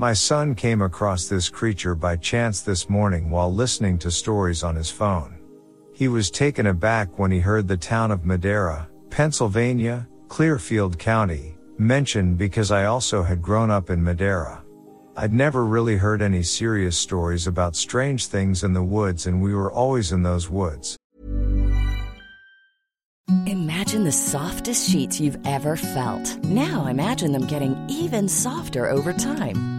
My son came across this creature by chance this morning while listening to stories on his phone. He was taken aback when he heard the town of Madera, Pennsylvania, Clearfield County, mentioned because I also had grown up in Madera. I'd never really heard any serious stories about strange things in the woods, and we were always in those woods. Imagine the softest sheets you've ever felt. Now imagine them getting even softer over time.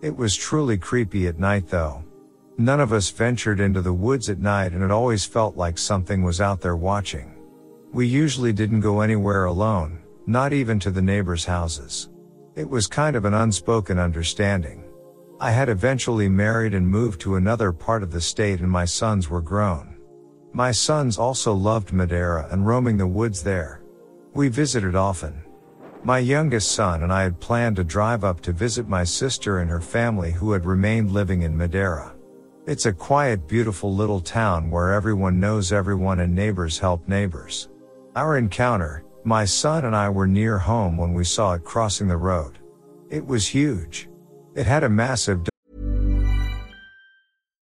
It was truly creepy at night though. None of us ventured into the woods at night, and it always felt like something was out there watching. We usually didn't go anywhere alone, not even to the neighbors' houses. It was kind of an unspoken understanding. I had eventually married and moved to another part of the state, and my sons were grown. My sons also loved Madera and roaming the woods there. We visited often. My youngest son and I had planned to drive up to visit my sister and her family who had remained living in Madera. It's a quiet, beautiful little town where everyone knows everyone and neighbors help neighbors. Our encounter, my son and I were near home when we saw it crossing the road. It was huge. It had a massive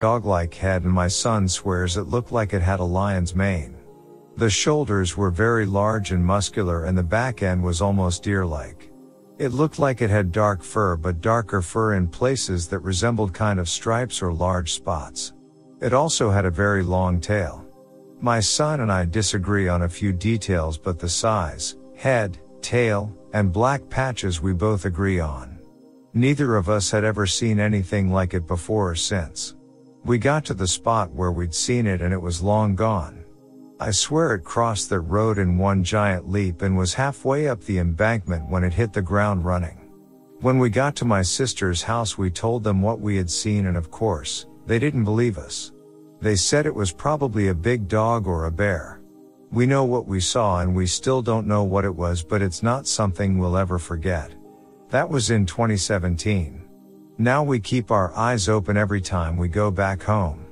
Dog-like head, and my son swears it looked like it had a lion's mane. The shoulders were very large and muscular, and the back end was almost deer-like. It looked like it had dark fur, but darker fur in places that resembled kind of stripes or large spots. It also had a very long tail. My son and I disagree on a few details, but the size, head, tail, and black patches we both agree on. Neither of us had ever seen anything like it before or since. We got to the spot where we'd seen it and it was long gone. I swear it crossed the road in one giant leap and was halfway up the embankment when it hit the ground running. When we got to my sister's house, we told them what we had seen, and of course, they didn't believe us. They said it was probably a big dog or a bear. We know what we saw and we still don't know what it was, but it's not something we'll ever forget. That was in 2017. Now we keep our eyes open every time we go back home.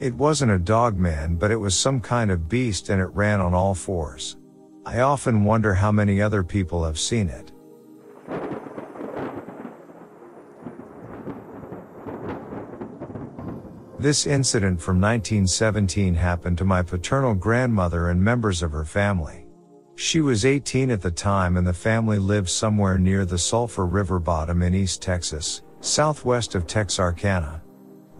It wasn't a dog, man, but it was some kind of beast, and it ran on all fours. I often wonder how many other people have seen it. This incident from 1917 happened to my paternal grandmother and members of her family. She was 18 at the time, and the family lived somewhere near the Sulphur River bottom in East Texas, southwest of Texarkana.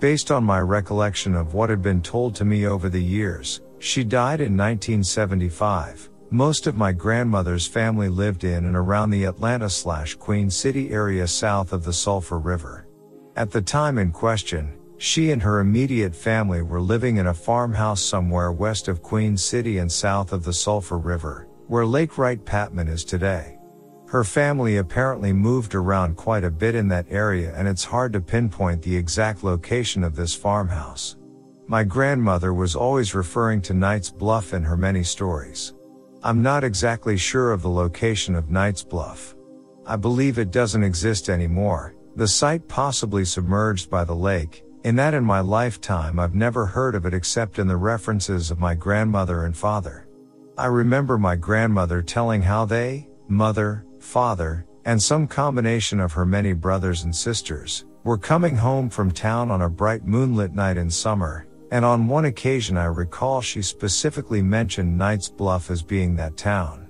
Based on my recollection of what had been told to me over the years, she died in 1975. Most of my grandmother's family lived in and around the Atlanta/Queen City area south of the Sulphur River. At the time in question, she and her immediate family were living in a farmhouse somewhere west of Queen City and south of the Sulphur River, where Lake Wright Patman is today. Her family apparently moved around quite a bit in that area, and it's hard to pinpoint the exact location of this farmhouse. My grandmother was always referring to Knight's Bluff in her many stories. I'm not exactly sure of the location of Knight's Bluff. I believe it doesn't exist anymore, the site possibly submerged by the lake, in that in my lifetime I've never heard of it except in the references of my grandmother and father. I remember my grandmother telling how they, mother, father, and some combination of her many brothers and sisters, were coming home from town on a bright moonlit night in summer, and on one occasion I recall she specifically mentioned Knight's Bluff as being that town.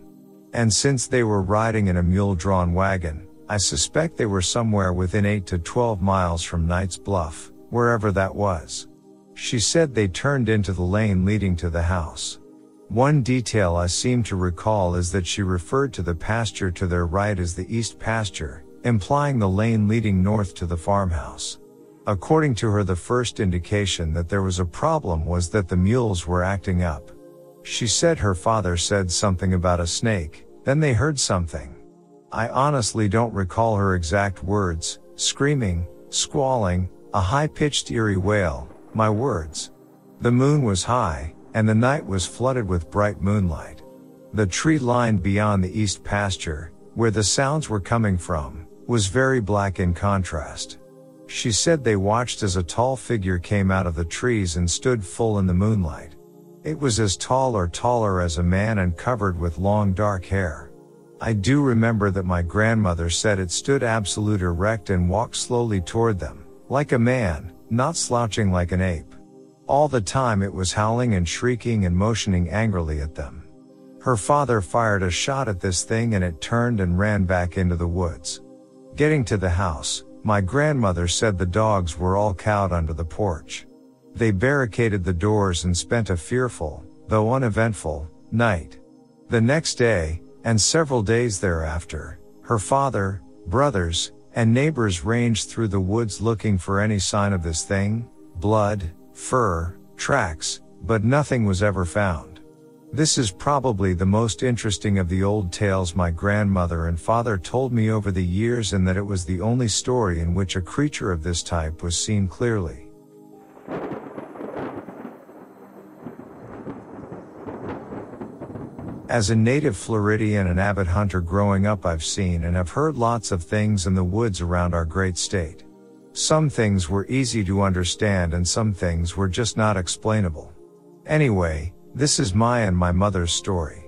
And since they were riding in a mule-drawn wagon, I suspect they were somewhere within 8 to 12 miles from Knight's Bluff, wherever that was. She said they turned into the lane leading to the house. One detail I seem to recall is that she referred to the pasture to their right as the east pasture, implying the lane leading north to the farmhouse. According to her, the first indication that there was a problem was that the mules were acting up. She said her father said something about a snake, then they heard something. I honestly don't recall her exact words, screaming, squalling, a high-pitched eerie wail, my words. The moon was high, and the night was flooded with bright moonlight. The tree line beyond the east pasture, where the sounds were coming from, was very black in contrast. She said they watched as a tall figure came out of the trees and stood full in the moonlight. It was as tall or taller as a man and covered with long dark hair. I do remember that my grandmother said it stood absolute erect and walked slowly toward them, like a man, not slouching like an ape. All the time it was howling and shrieking and motioning angrily at them. Her father fired a shot at this thing and it turned and ran back into the woods. Getting to the house, my grandmother said the dogs were all cowed under the porch. They barricaded the doors and spent a fearful, though uneventful, night. The next day, and several days thereafter, her father, brothers, and neighbors ranged through the woods looking for any sign of this thing, blood, fur, tracks, but nothing was ever found. This is probably the most interesting of the old tales my grandmother and father told me over the years, and that it was the only story in which a creature of this type was seen clearly. As a native Floridian and avid hunter growing up, I've seen and have heard lots of things in the woods around our great state. Some things were easy to understand and some things were just not explainable. Anyway, this is my and my mother's story.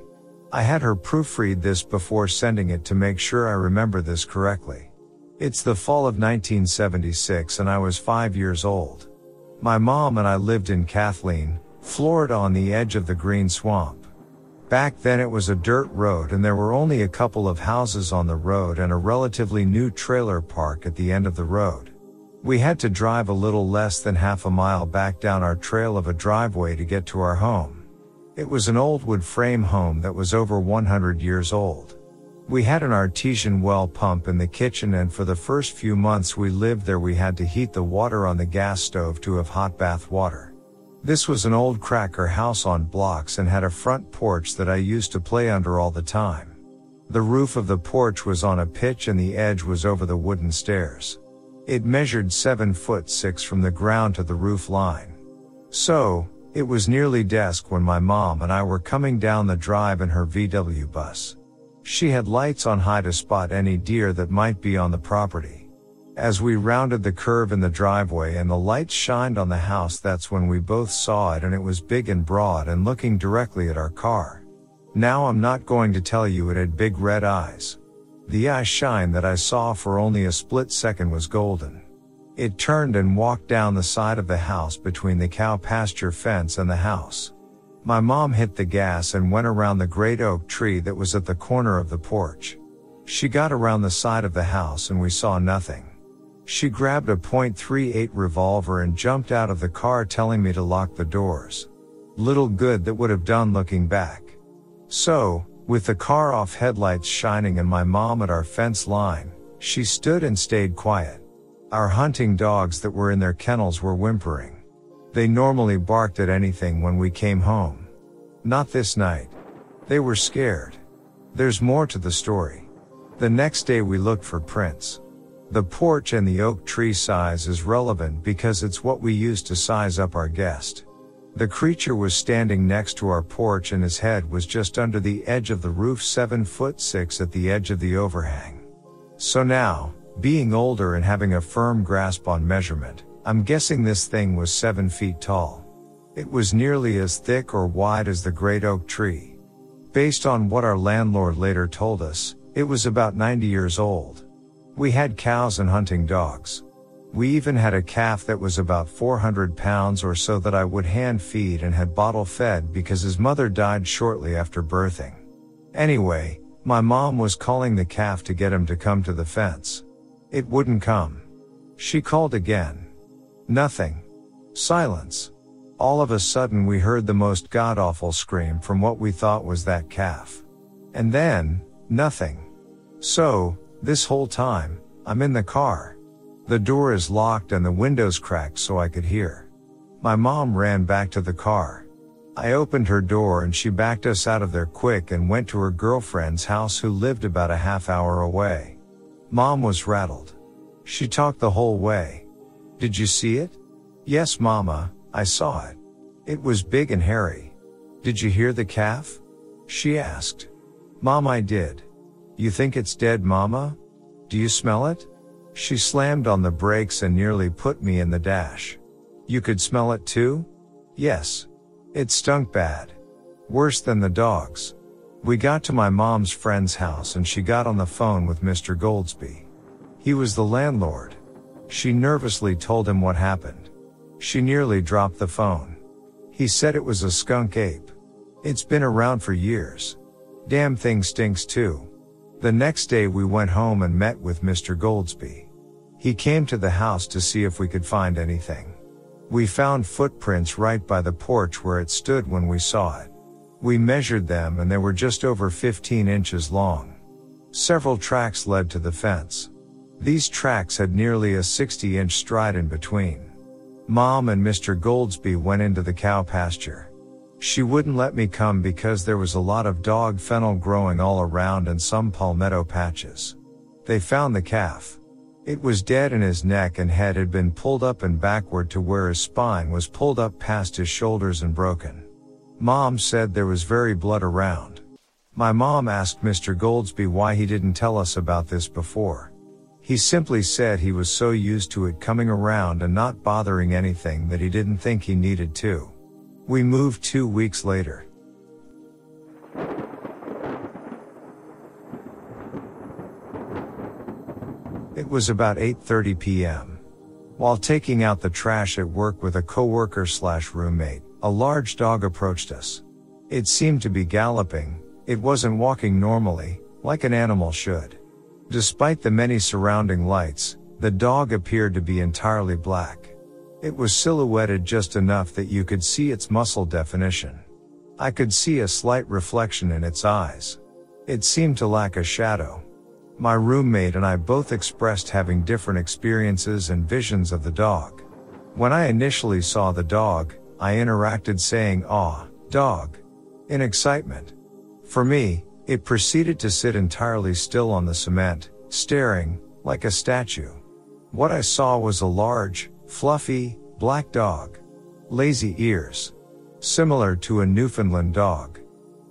I had her proofread this before sending it to make sure I remember this correctly. It's the fall of 1976 and I was 5 years old. My mom and I lived in Kathleen, Florida on the edge of the Green Swamp. Back then it was a dirt road and there were only a couple of houses on the road and a relatively new trailer park at the end of the road. We had to drive a little less than half a mile back down our trail of a driveway to get to our home. It was an old wood frame home that was over 100 years old. We had an artesian well pump in the kitchen and for the first few months we lived there we had to heat the water on the gas stove to have hot bath water. This was an old cracker house on blocks and had a front porch that I used to play under all the time. The roof of the porch was on a pitch and the edge was over the wooden stairs. It measured 7'6" from the ground to the roof line. So, it was nearly dusk when my mom and I were coming down the drive in her VW bus. She had lights on high to spot any deer that might be on the property. As we rounded the curve in the driveway and the lights shined on the house, that's when we both saw it, and it was big and broad and looking directly at our car. Now I'm not going to tell you it had big red eyes. The eye shine that I saw for only a split second was golden. It turned and walked down the side of the house between the cow pasture fence and the house. My mom hit the gas and went around the great oak tree that was at the corner of the porch. She got around the side of the house and we saw nothing. She grabbed a .38 revolver and jumped out of the car telling me to lock the doors. Little good that would have done looking back. So, with the car off headlights shining and my mom at our fence line, she stood and stayed quiet. Our hunting dogs that were in their kennels were whimpering. They normally barked at anything when we came home. Not this night. They were scared. There's more to the story. The next day we looked for prints. The porch and the oak tree size is relevant because it's what we use to size up our guest. The creature was standing next to our porch and his head was just under the edge of the roof, 7'6" at the edge of the overhang. So now, being older and having a firm grasp on measurement, I'm guessing this thing was 7 feet tall. It was nearly as thick or wide as the great oak tree. Based on what our landlord later told us, it was about 90 years old. We had cows and hunting dogs. We even had a calf that was about 400 pounds or so that I would hand feed and had bottle fed because his mother died shortly after birthing. Anyway, my mom was calling the calf to get him to come to the fence. It wouldn't come. She called again. Nothing. Silence. All of a sudden we heard the most god-awful scream from what we thought was that calf. And then, nothing. So, this whole time, I'm in the car. The door is locked and the windows cracked so I could hear. My mom ran back to the car. I opened her door and she backed us out of there quick and went to her girlfriend's house who lived about a half hour away. Mom was rattled. She talked the whole way. Did you see it? Yes, Mama, I saw it. It was big and hairy. Did you hear the calf? She asked. Mom, I did. You think it's dead, Mama? Do you smell it? She slammed on the brakes and nearly put me in the dash. You could smell it too? Yes. It stunk bad. Worse than the dogs. We got to my mom's friend's house and she got on the phone with Mr. Goldsby. He was the landlord. She nervously told him what happened. She nearly dropped the phone. He said it was a skunk ape. It's been around for years. Damn thing stinks too. The next day we went home and met with Mr. Goldsby. He came to the house to see if we could find anything. We found footprints right by the porch where it stood when we saw it. We measured them and they were just over 15 inches long. Several tracks led to the fence. These tracks had nearly a 60-inch stride in between. Mom and Mr. Goldsby went into the cow pasture. She wouldn't let me come because there was a lot of dog fennel growing all around and some palmetto patches. They found the calf. It was dead and his neck and head had been pulled up and backward to where his spine was pulled up past his shoulders and broken. Mom said there was very blood around. My mom asked Mr. Goldsby why he didn't tell us about this before. He simply said he was so used to it coming around and not bothering anything that he didn't think he needed to. We moved 2 weeks later. It was about 8:30 p.m. While taking out the trash at work with a coworker/roommate, a large dog approached us. It seemed to be galloping, it wasn't walking normally, like an animal should. Despite the many surrounding lights, the dog appeared to be entirely black. It was silhouetted just enough that you could see its muscle definition. I could see a slight reflection in its eyes. It seemed to lack a shadow. My roommate and I both expressed having different experiences and visions of the dog. When I initially saw the dog, I interacted saying, "Ah, dog," in excitement. For me, it proceeded to sit entirely still on the cement, staring, like a statue. What I saw was a large, fluffy, black dog. Lazy ears. Similar to a Newfoundland dog.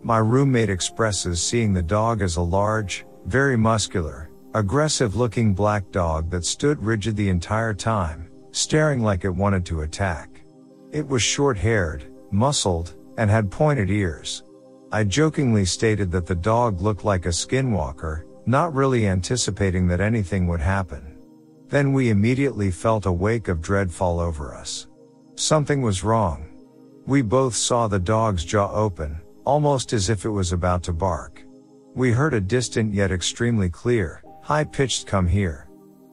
My roommate expresses seeing the dog as a large, very muscular, aggressive-looking black dog that stood rigid the entire time, staring like it wanted to attack. It was short-haired, muscled, and had pointed ears. I jokingly stated that the dog looked like a skinwalker, not really anticipating that anything would happen. Then we immediately felt a wake of dread fall over us. Something was wrong. We both saw the dog's jaw open, almost as if it was about to bark. We heard a distant yet extremely clear, high-pitched "come here."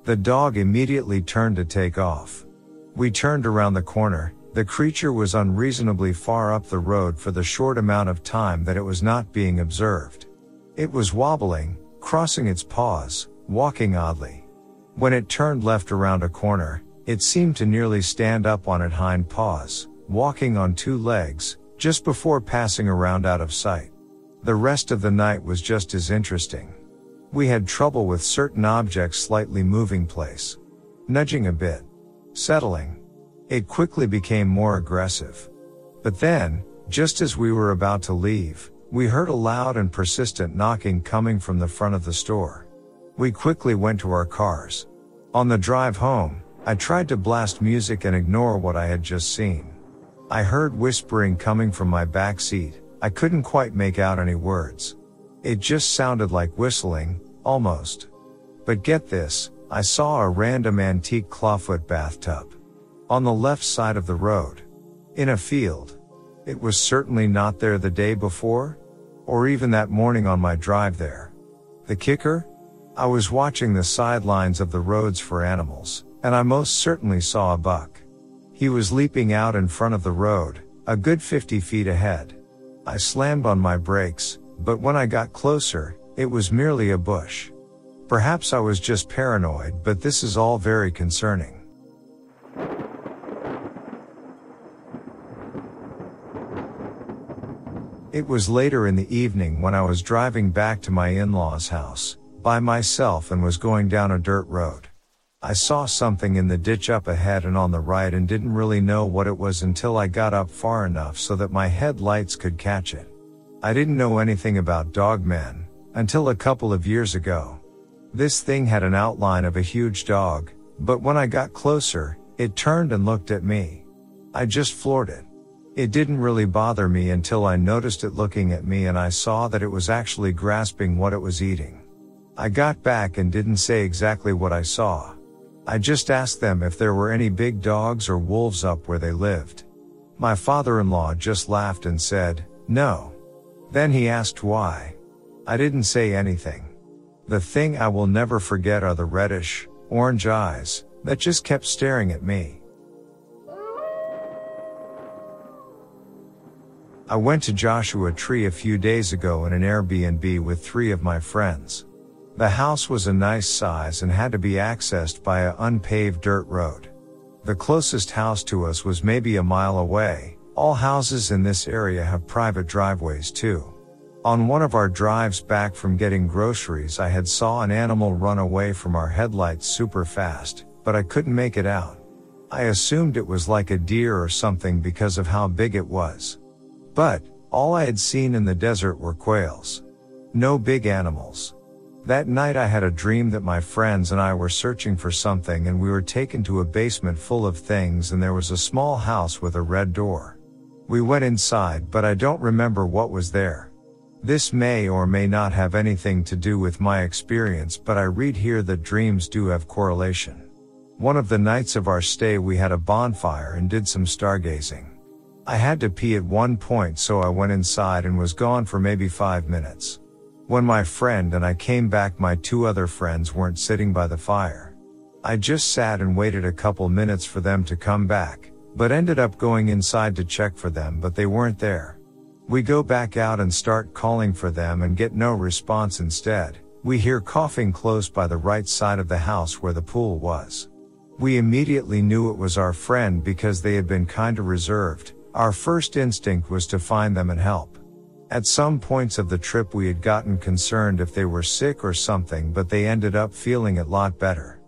The dog immediately turned to take off. We turned around the corner. The creature was unreasonably far up the road for the short amount of time that it was not being observed. It was wobbling, crossing its paws, walking oddly. When it turned left around a corner, it seemed to nearly stand up on its hind paws, walking on two legs, just before passing around out of sight. The rest of the night was just as interesting. We had trouble with certain objects slightly moving place. Nudging a bit. Settling. It quickly became more aggressive. But then, just as we were about to leave, we heard a loud and persistent knocking coming from the front of the store. We quickly went to our cars. On the drive home, I tried to blast music and ignore what I had just seen. I heard whispering coming from my back seat. I couldn't quite make out any words. It just sounded like whistling, almost. But get this, I saw a random antique clawfoot bathtub. On the left side of the road. In a field. It was certainly not there the day before, or even that morning on my drive there. The kicker? I was watching the sidelines of the roads for animals, and I most certainly saw a buck. He was leaping out in front of the road, a good 50 feet ahead. I slammed on my brakes, but when I got closer, it was merely a bush. Perhaps I was just paranoid, but this is all very concerning. It was later in the evening when I was driving back to my in-laws' house, by myself, and was going down a dirt road. I saw something in the ditch up ahead and on the right and didn't really know what it was until I got up far enough so that my headlights could catch it. I didn't know anything about dogmen, until a couple of years ago. This thing had an outline of a huge dog, but when I got closer, it turned and looked at me. I just floored it. It didn't really bother me until I noticed it looking at me and I saw that it was actually grasping what it was eating. I got back and didn't say exactly what I saw. I just asked them if there were any big dogs or wolves up where they lived. My father-in-law just laughed and said, "No." Then he asked why. I didn't say anything. The thing I will never forget are the reddish, orange eyes that just kept staring at me. I went to Joshua Tree a few days ago in an Airbnb with three of my friends. The house was a nice size and had to be accessed by an unpaved dirt road. The closest house to us was maybe a mile away. All houses in this area have private driveways too. On one of our drives back from getting groceries, I had saw an animal run away from our headlights super fast, but I couldn't make it out. I assumed it was like a deer or something because of how big it was. But all I had seen in the desert were quails. No big animals. That night I had a dream that my friends and I were searching for something and we were taken to a basement full of things and there was a small house with a red door. We went inside, but I don't remember what was there. This may or may not have anything to do with my experience, but I read here that dreams do have correlation. One of the nights of our stay we had a bonfire and did some stargazing. I had to pee at one point, so I went inside and was gone for maybe 5 minutes. When my friend and I came back, my two other friends weren't sitting by the fire. I just sat and waited a couple minutes for them to come back, but ended up going inside to check for them, but they weren't there. We go back out and start calling for them and get no response. Instead, we hear coughing close by the right side of the house where the pool was. We immediately knew it was our friend because they had been kinda reserved. Our first instinct was to find them and help. At some points of the trip we had gotten concerned if they were sick or something, but they ended up feeling a lot better.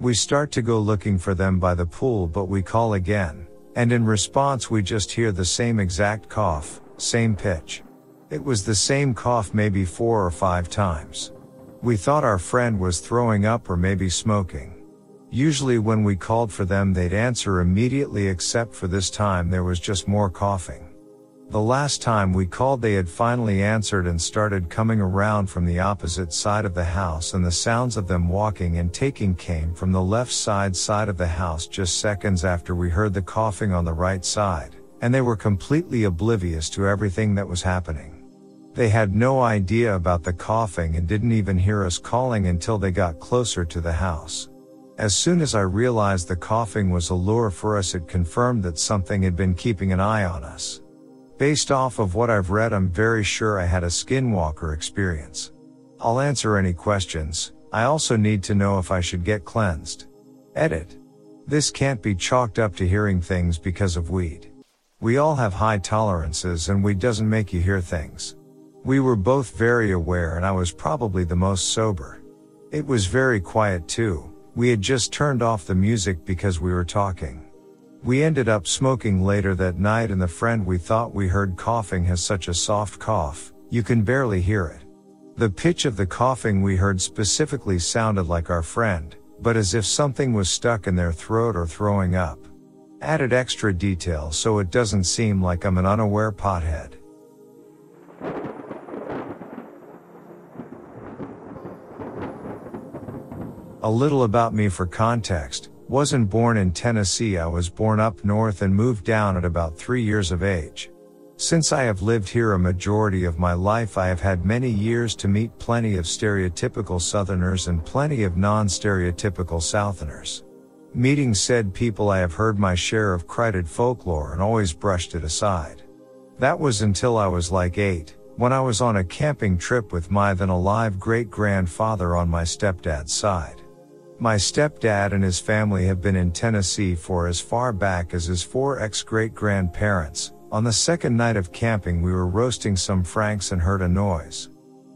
We start to go looking for them by the pool, but we call again, and in response we just hear the same exact cough, same pitch. It was the same cough maybe 4 or 5 times. We thought our friend was throwing up or maybe smoking. Usually when we called for them they'd answer immediately, except for this time there was just more coughing. The last time we called they had finally answered and started coming around from the opposite side of the house, and the sounds of them walking and taking came from the left side of the house just seconds after we heard the coughing on the right side, and they were completely oblivious to everything that was happening. They had no idea about the coughing and didn't even hear us calling until they got closer to the house. As soon as I realized the coughing was a lure for us, it confirmed that something had been keeping an eye on us. Based off of what I've read, I'm very sure I had a skinwalker experience. I'll answer any questions. I also need to know if I should get cleansed. Edit. This can't be chalked up to hearing things because of weed. We all have high tolerances and weed doesn't make you hear things. We were both very aware and I was probably the most sober. It was very quiet too. We had just turned off the music because we were talking. We ended up smoking later that night, and the friend we thought we heard coughing has such a soft cough, you can barely hear it. The pitch of the coughing we heard specifically sounded like our friend, but as if something was stuck in their throat or throwing up. Added extra detail so it doesn't seem like I'm an unaware pothead. A little about me for context. Wasn't born in Tennessee. I was born up north and moved down at about 3 years of age. Since I have lived here a majority of my life, I have had many years to meet plenty of stereotypical Southerners and plenty of non-stereotypical Southerners. Meeting said people, I have heard my share of crowded folklore and always brushed it aside. That was until I was like 8, when I was on a camping trip with my then alive great-grandfather on my stepdad's side. My stepdad and his family have been in Tennessee for as far back as his 4 ex-great-grandparents. On the second night of camping we were roasting some franks and heard a noise.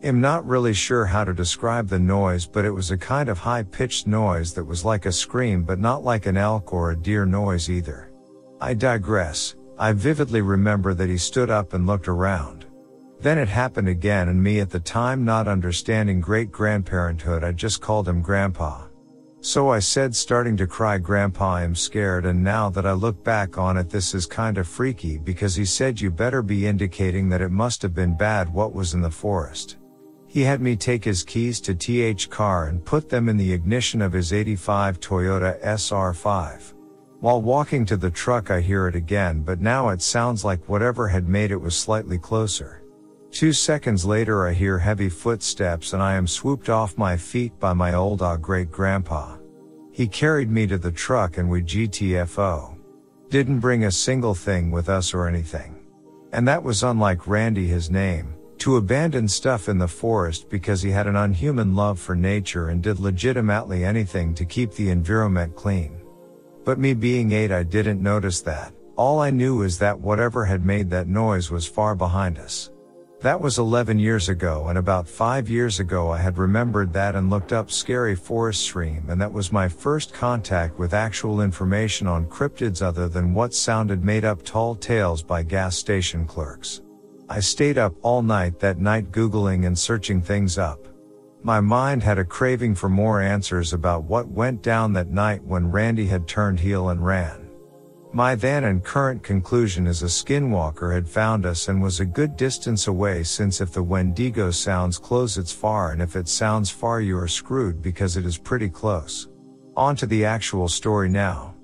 I'm not really sure how to describe the noise, but it was a kind of high-pitched noise that was like a scream, but not like an elk or a deer noise either. I digress. I vividly remember that he stood up and looked around. Then it happened again, and me at the time not understanding great-grandparenthood, I just called him Grandpa. So I said, starting to cry, Grandpa, I'm scared, and now that I look back on it this is kinda freaky, because he said you better be, indicating that it must have been bad what was in the forest. He had me take his keys to TH car and put them in the ignition of his 85 Toyota SR5. While walking to the truck I hear it again, but now it sounds like whatever had made it was slightly closer. 2 seconds later I hear heavy footsteps and I am swooped off my feet by my old great-grandpa. He carried me to the truck and we GTFO. Didn't bring a single thing with us or anything. And that was unlike Randy, his name, to abandon stuff in the forest, because he had an unhuman love for nature and did legitimately anything to keep the environment clean. But me being 8, I didn't notice that. All I knew is that whatever had made that noise was far behind us. That was 11 years ago, and about 5 years ago I had remembered that and looked up scary forest stream, and that was my first contact with actual information on cryptids other than what sounded made up tall tales by gas station clerks. I stayed up all night that night Googling and searching things up. My mind had a craving for more answers about what went down that night when Randy had turned heel and ran. My then and current conclusion is a skinwalker had found us and was a good distance away, since if the Wendigo sounds close it's far, and if it sounds far you are screwed because it is pretty close. On to the actual story now.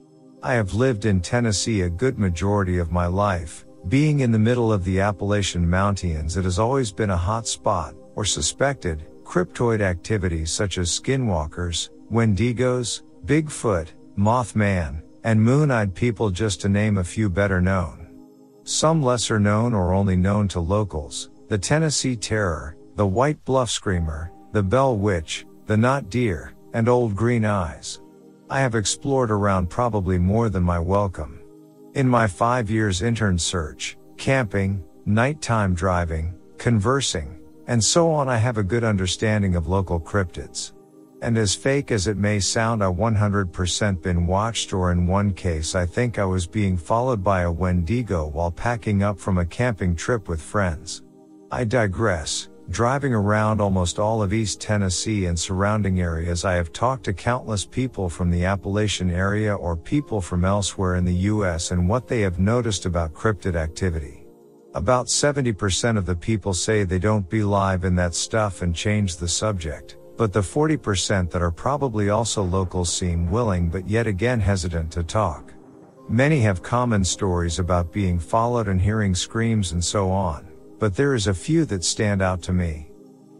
I have lived in Tennessee a good majority of my life, Being in the middle of the Appalachian Mountains, it has always been a hot spot, or suspected, cryptoid activities such as skinwalkers, Wendigos, Bigfoot, Mothman, and moon-eyed people, just to name a few better known. Some lesser known or only known to locals: the Tennessee Terror, the White Bluff Screamer, the Bell Witch, the Knot Deer, and Old Green Eyes. I have explored around probably more than my welcome. In my 5 years intern search, camping, nighttime driving, conversing, and so on, I have a good understanding of local cryptids. And as fake as it may sound, I 100% been watched, or in one case I think I was being followed by a Wendigo while packing up from a camping trip with friends. I digress. Driving around almost all of East Tennessee and surrounding areas, I have talked to countless people from the Appalachian area or people from elsewhere in the U.S. and what they have noticed about cryptid activity. About 70% of the people say they don't believe in that stuff and change the subject, but the 40% that are probably also locals seem willing but yet again hesitant to talk. Many have common stories about being followed and hearing screams and so on, but there is a few that stand out to me.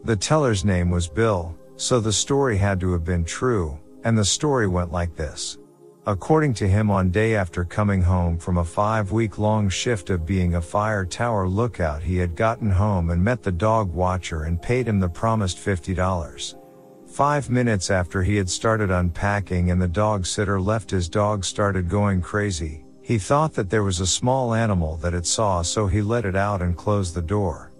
The teller's name was Bill, so the story had to have been true, and the story went like this. According to him, on day after coming home from a 5-week-long shift of being a fire tower lookout, he had gotten home and met the dog watcher and paid him the promised $50. 5 minutes after he had started unpacking and the dog sitter left, his dog started going crazy. He thought that there was a small animal that it saw, so he let it out and closed the door.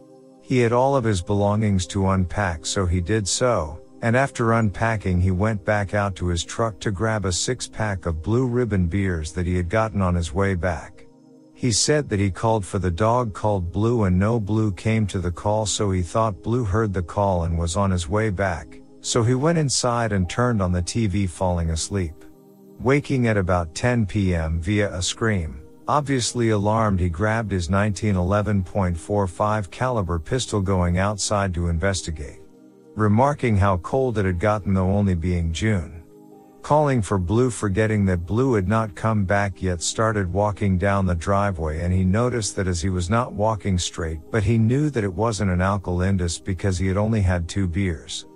He had all of his belongings to unpack, so he did so, and after unpacking he went back out to his truck to grab a 6-pack of Blue Ribbon beers that he had gotten on his way back. He said that he called for the dog, called Blue, and no Blue came to the call, so he thought Blue heard the call and was on his way back, so he went inside and turned on the TV, falling asleep. Waking at about 10 p.m. via a scream, obviously alarmed, he grabbed his 1911.45 caliber pistol, going outside to investigate, remarking how cold it had gotten, though only being June. Calling for Blue, forgetting that Blue had not come back yet, started walking down the driveway, and he noticed that as he was not walking straight, but he knew that it wasn't an alkalinist because he had only had 2 beers.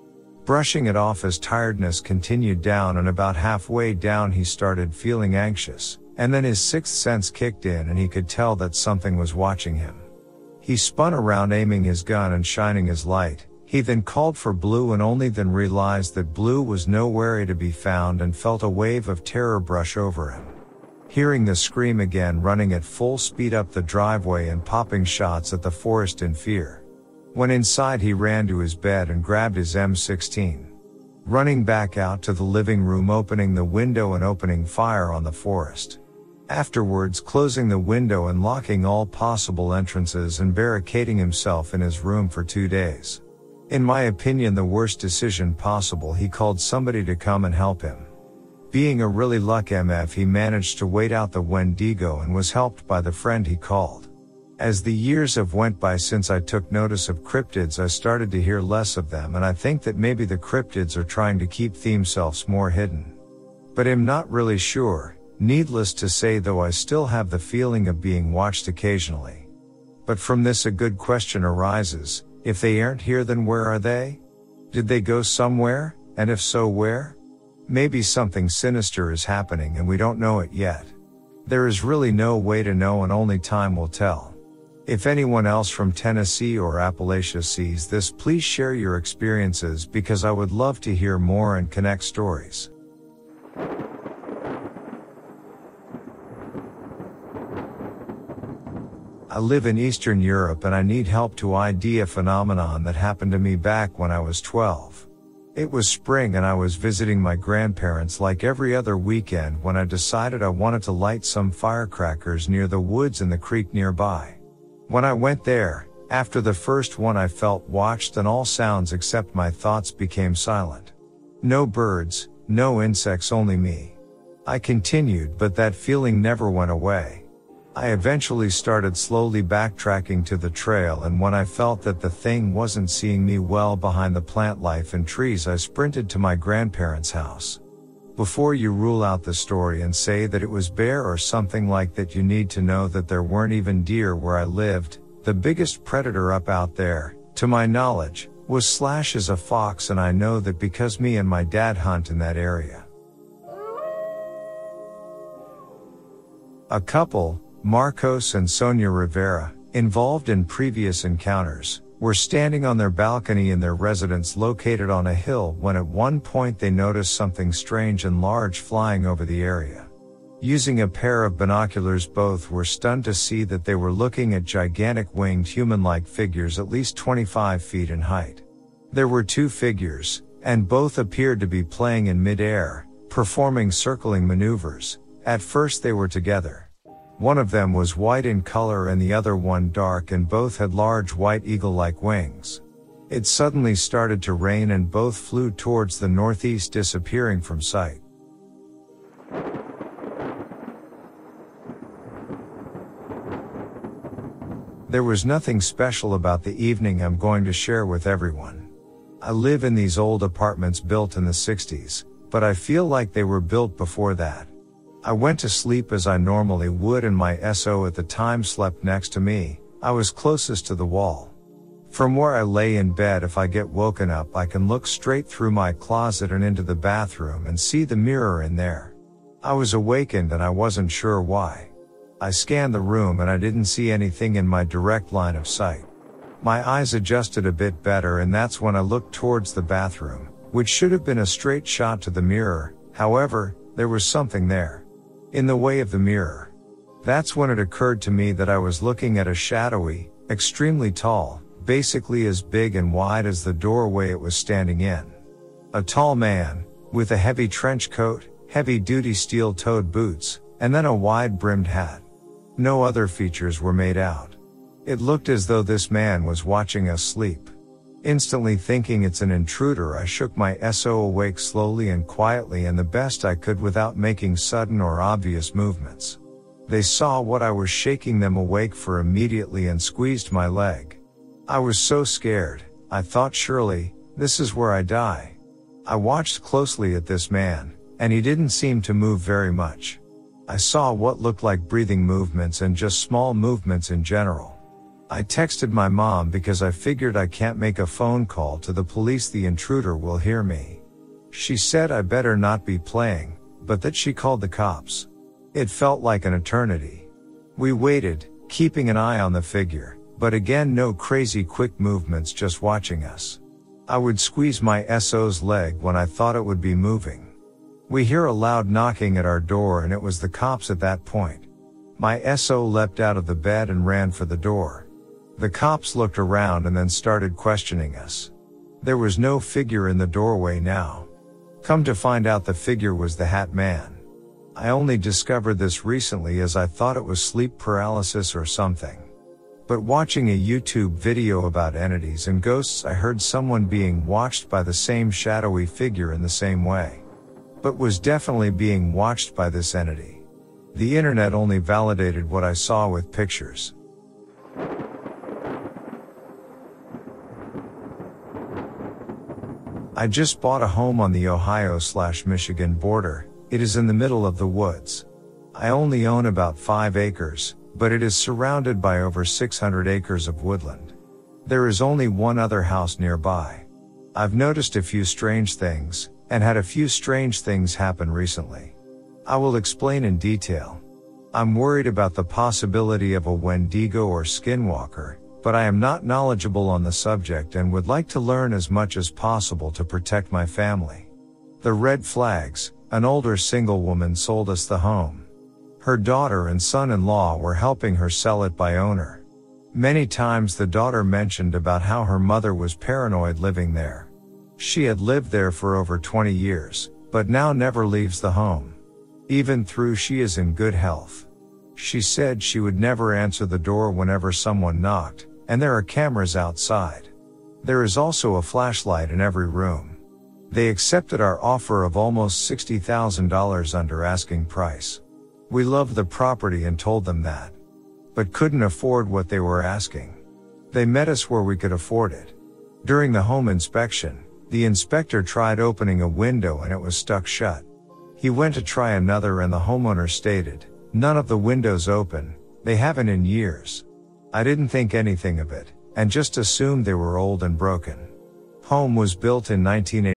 Brushing it off as tiredness, continued down, and about halfway down he started feeling anxious, and then his sixth sense kicked in and he could tell that something was watching him. He spun around, aiming his gun and shining his light. He then called for Blue, and only then realized that Blue was nowhere to be found, and felt a wave of terror brush over him. Hearing the scream again, running at full speed up the driveway and popping shots at the forest in fear. When inside, he ran to his bed and grabbed his M16. Running back out to the living room, opening the window and opening fire on the forest. Afterwards, closing the window and locking all possible entrances and barricading himself in his room for 2 days. In my opinion, the worst decision possible. He called somebody to come and help him. Being a really luck MF, he managed to wait out the Wendigo and was helped by the friend he called. As the years have went by since I took notice of cryptids, I started to hear less of them, and I think that maybe the cryptids are trying to keep themselves more hidden. But I'm not really sure. Needless to say, though, I still have the feeling of being watched occasionally. But from this, a good question arises: if they aren't here, then where are they? Did they go somewhere, and if so, where? Maybe something sinister is happening and we don't know it yet. There is really no way to know, and only time will tell. If anyone else from Tennessee or Appalachia sees this, please share your experiences, because I would love to hear more and connect stories. I live in Eastern Europe and I need help to ID a phenomenon that happened to me back when I was 12. It was spring and I was visiting my grandparents like every other weekend when I decided I wanted to light some firecrackers near the woods and the creek nearby. When I went there, after the first one, I felt watched, and all sounds except my thoughts became silent. No birds, no insects, only me. I continued, but that feeling never went away. I eventually started slowly backtracking to the trail, and when I felt that the thing wasn't seeing me well behind the plant life and trees, I sprinted to my grandparents' house. Before you rule out the story and say that it was bear or something like that, you need to know that there weren't even deer where I lived. The biggest predator up out there, to my knowledge, was / a fox, and I know that because me and my dad hunt in that area. A couple, Marcos and Sonia Rivera, involved in previous encounters, were standing on their balcony in their residence located on a hill when at one point they noticed something strange and large flying over the area. Using a pair of binoculars, both were stunned to see that they were looking at gigantic winged human-like figures at least 25 feet in height. There were two figures, and both appeared to be playing in mid-air, performing circling maneuvers. At first they were together. One of them was white in color and the other one dark, and both had large white eagle-like wings. It suddenly started to rain and both flew towards the northeast, disappearing from sight. There was nothing special about the evening I'm going to share with everyone. I live in these old apartments built in the 60s, but I feel like they were built before that. I went to sleep as I normally would, and my SO at the time slept next to me. I was closest to the wall. From where I lay in bed, if I get woken up, I can look straight through my closet and into the bathroom and see the mirror in there. I was awakened and I wasn't sure why. I scanned the room and I didn't see anything in my direct line of sight. My eyes adjusted a bit better, and that's when I looked towards the bathroom, which should have been a straight shot to the mirror. However, there was something there in the way of the mirror. That's when it occurred to me that I was looking at a shadowy, extremely tall, basically as big and wide as the doorway it was standing in. A tall man, with a heavy trench coat, heavy-duty steel-toed boots, and then a wide-brimmed hat. No other features were made out. It looked as though this man was watching us sleep. Instantly thinking it's an intruder, I shook my SO awake slowly and quietly, and the best I could without making sudden or obvious movements. They saw what I was shaking them awake for immediately and squeezed my leg. I was so scared, I thought surely, this is where I die. I watched closely at this man, and he didn't seem to move very much. I saw what looked like breathing movements and just small movements in general. I texted my mom because I figured I can't make a phone call to the police, the intruder will hear me. She said I better not be playing, but that she called the cops. It felt like an eternity. We waited, keeping an eye on the figure, but again no crazy quick movements, just watching us. I would squeeze my SO's leg when I thought it would be moving. We hear a loud knocking at our door, and it was the cops at that point. My SO leapt out of the bed and ran for the door. The cops looked around and then started questioning us. There was no figure in the doorway now. Come to find out, the figure was the Hat Man. I only discovered this recently, as I thought it was sleep paralysis or something. But watching a YouTube video about entities and ghosts, I heard someone being watched by the same shadowy figure in the same way. But was definitely being watched by this entity. The internet only validated what I saw with pictures. I just bought a home on the Ohio/Michigan border. It is in the middle of the woods. I only own about 5 acres, but it is surrounded by over 600 acres of woodland. There is only one other house nearby. I've noticed a few strange things, and had a few strange things happen recently. I will explain in detail. I'm worried about the possibility of a Wendigo or Skinwalker, but I am not knowledgeable on the subject and would like to learn as much as possible to protect my family. The red flags: an older single woman sold us the home. Her daughter and son-in-law were helping her sell it by owner. Many times the daughter mentioned about how her mother was paranoid living there. She had lived there for over 20 years, but now never leaves the home. Even though she is in good health. She said she would never answer the door whenever someone knocked, and there are cameras outside. There is also a flashlight in every room. They accepted our offer of almost $60,000 under asking price. We loved the property and told them that, but couldn't afford what they were asking. They met us where we could afford it. During the home inspection, the inspector tried opening a window and it was stuck shut. He went to try another and the homeowner stated, "None of the windows open, they haven't in years." I didn't think anything of it, and just assumed they were old and broken. Home was built in 1980.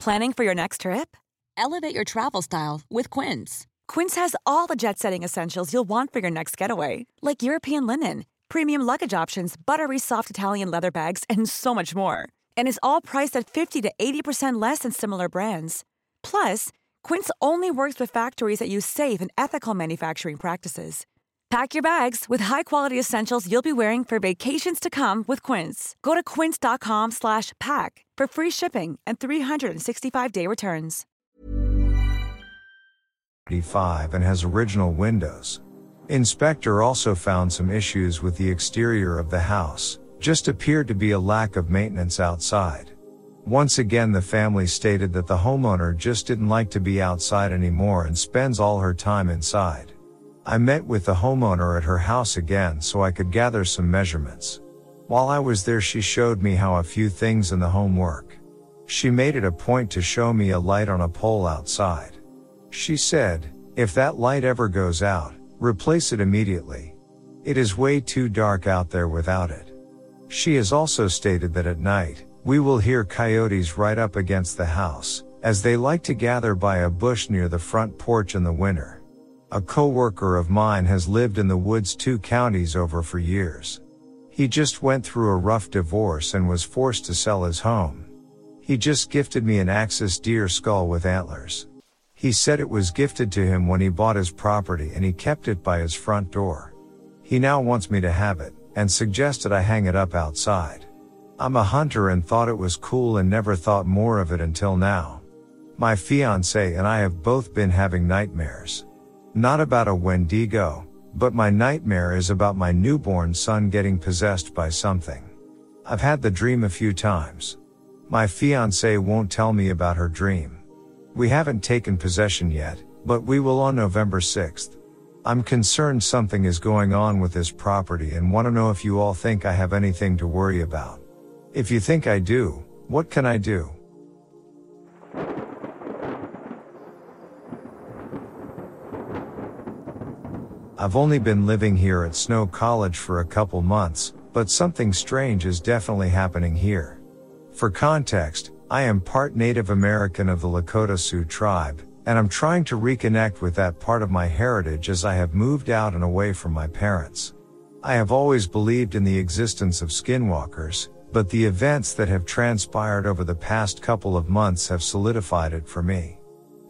Planning for your next trip? Elevate your travel style with Quince. Quince has all the jet-setting essentials you'll want for your next getaway, like European linen, premium luggage options, buttery soft Italian leather bags, and so much more. And is all priced at 50 to 80% less than similar brands. Plus, Quince only works with factories that use safe and ethical manufacturing practices. Pack your bags with high-quality essentials you'll be wearing for vacations to come with Quince. Go to quince.com/pack for free shipping and 365-day returns. 85 and has original windows. Inspector also found some issues with the exterior of the house, just appeared to be a lack of maintenance outside. Once again, the family stated that the homeowner just didn't like to be outside anymore and spends all her time inside. I met with the homeowner at her house again so I could gather some measurements. While I was there, she showed me how a few things in the home work. She made it a point to show me a light on a pole outside. She said, "If that light ever goes out, replace it immediately. It is way too dark out there without it." She has also stated that at night, we will hear coyotes right up against the house, as they like to gather by a bush near the front porch in the winter. A co-worker of mine has lived in the woods 2 counties over for years. He just went through a rough divorce and was forced to sell his home. He just gifted me an axis deer skull with antlers. He said it was gifted to him when he bought his property and he kept it by his front door. He now wants me to have it, and suggested I hang it up outside. I'm a hunter and thought it was cool and never thought more of it until now. My fiancé and I have both been having nightmares. Not about a Wendigo, but my nightmare is about my newborn son getting possessed by something. I've had the dream a few times. My fiancée won't tell me about her dream. We haven't taken possession yet, but we will on November 6th. I'm concerned something is going on with this property and want to know if you all think I have anything to worry about. If you think I do, what can I do? I've only been living here at Snow College for a couple months, but something strange is definitely happening here. For context, I am part Native American of the Lakota Sioux tribe, and I'm trying to reconnect with that part of my heritage as I have moved out and away from my parents. I have always believed in the existence of skinwalkers, but the events that have transpired over the past couple of months have solidified it for me.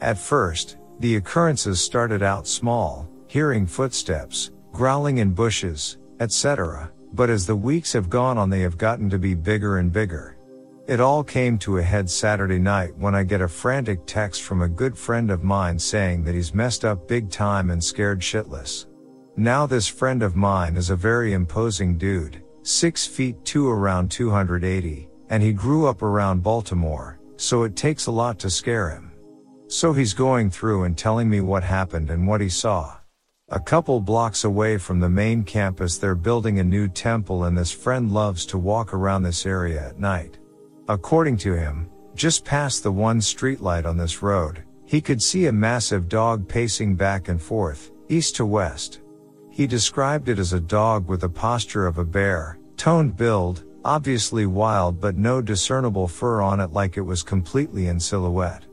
At first, the occurrences started out small, hearing footsteps, growling in bushes, etc., but as the weeks have gone on they have gotten to be bigger and bigger. It all came to a head Saturday night when I get a frantic text from a good friend of mine saying that he's messed up big time and scared shitless. Now this friend of mine is a very imposing dude, 6'2", around 280, and he grew up around Baltimore, so it takes a lot to scare him. So he's going through and telling me what happened and what he saw. A couple blocks away from the main campus they're building a new temple and this friend loves to walk around this area at night. According to him, just past the one streetlight on this road, he could see a massive dog pacing back and forth, east to west. He described it as a dog with the posture of a bear, toned build, obviously wild but no discernible fur on it, like it was completely in silhouette.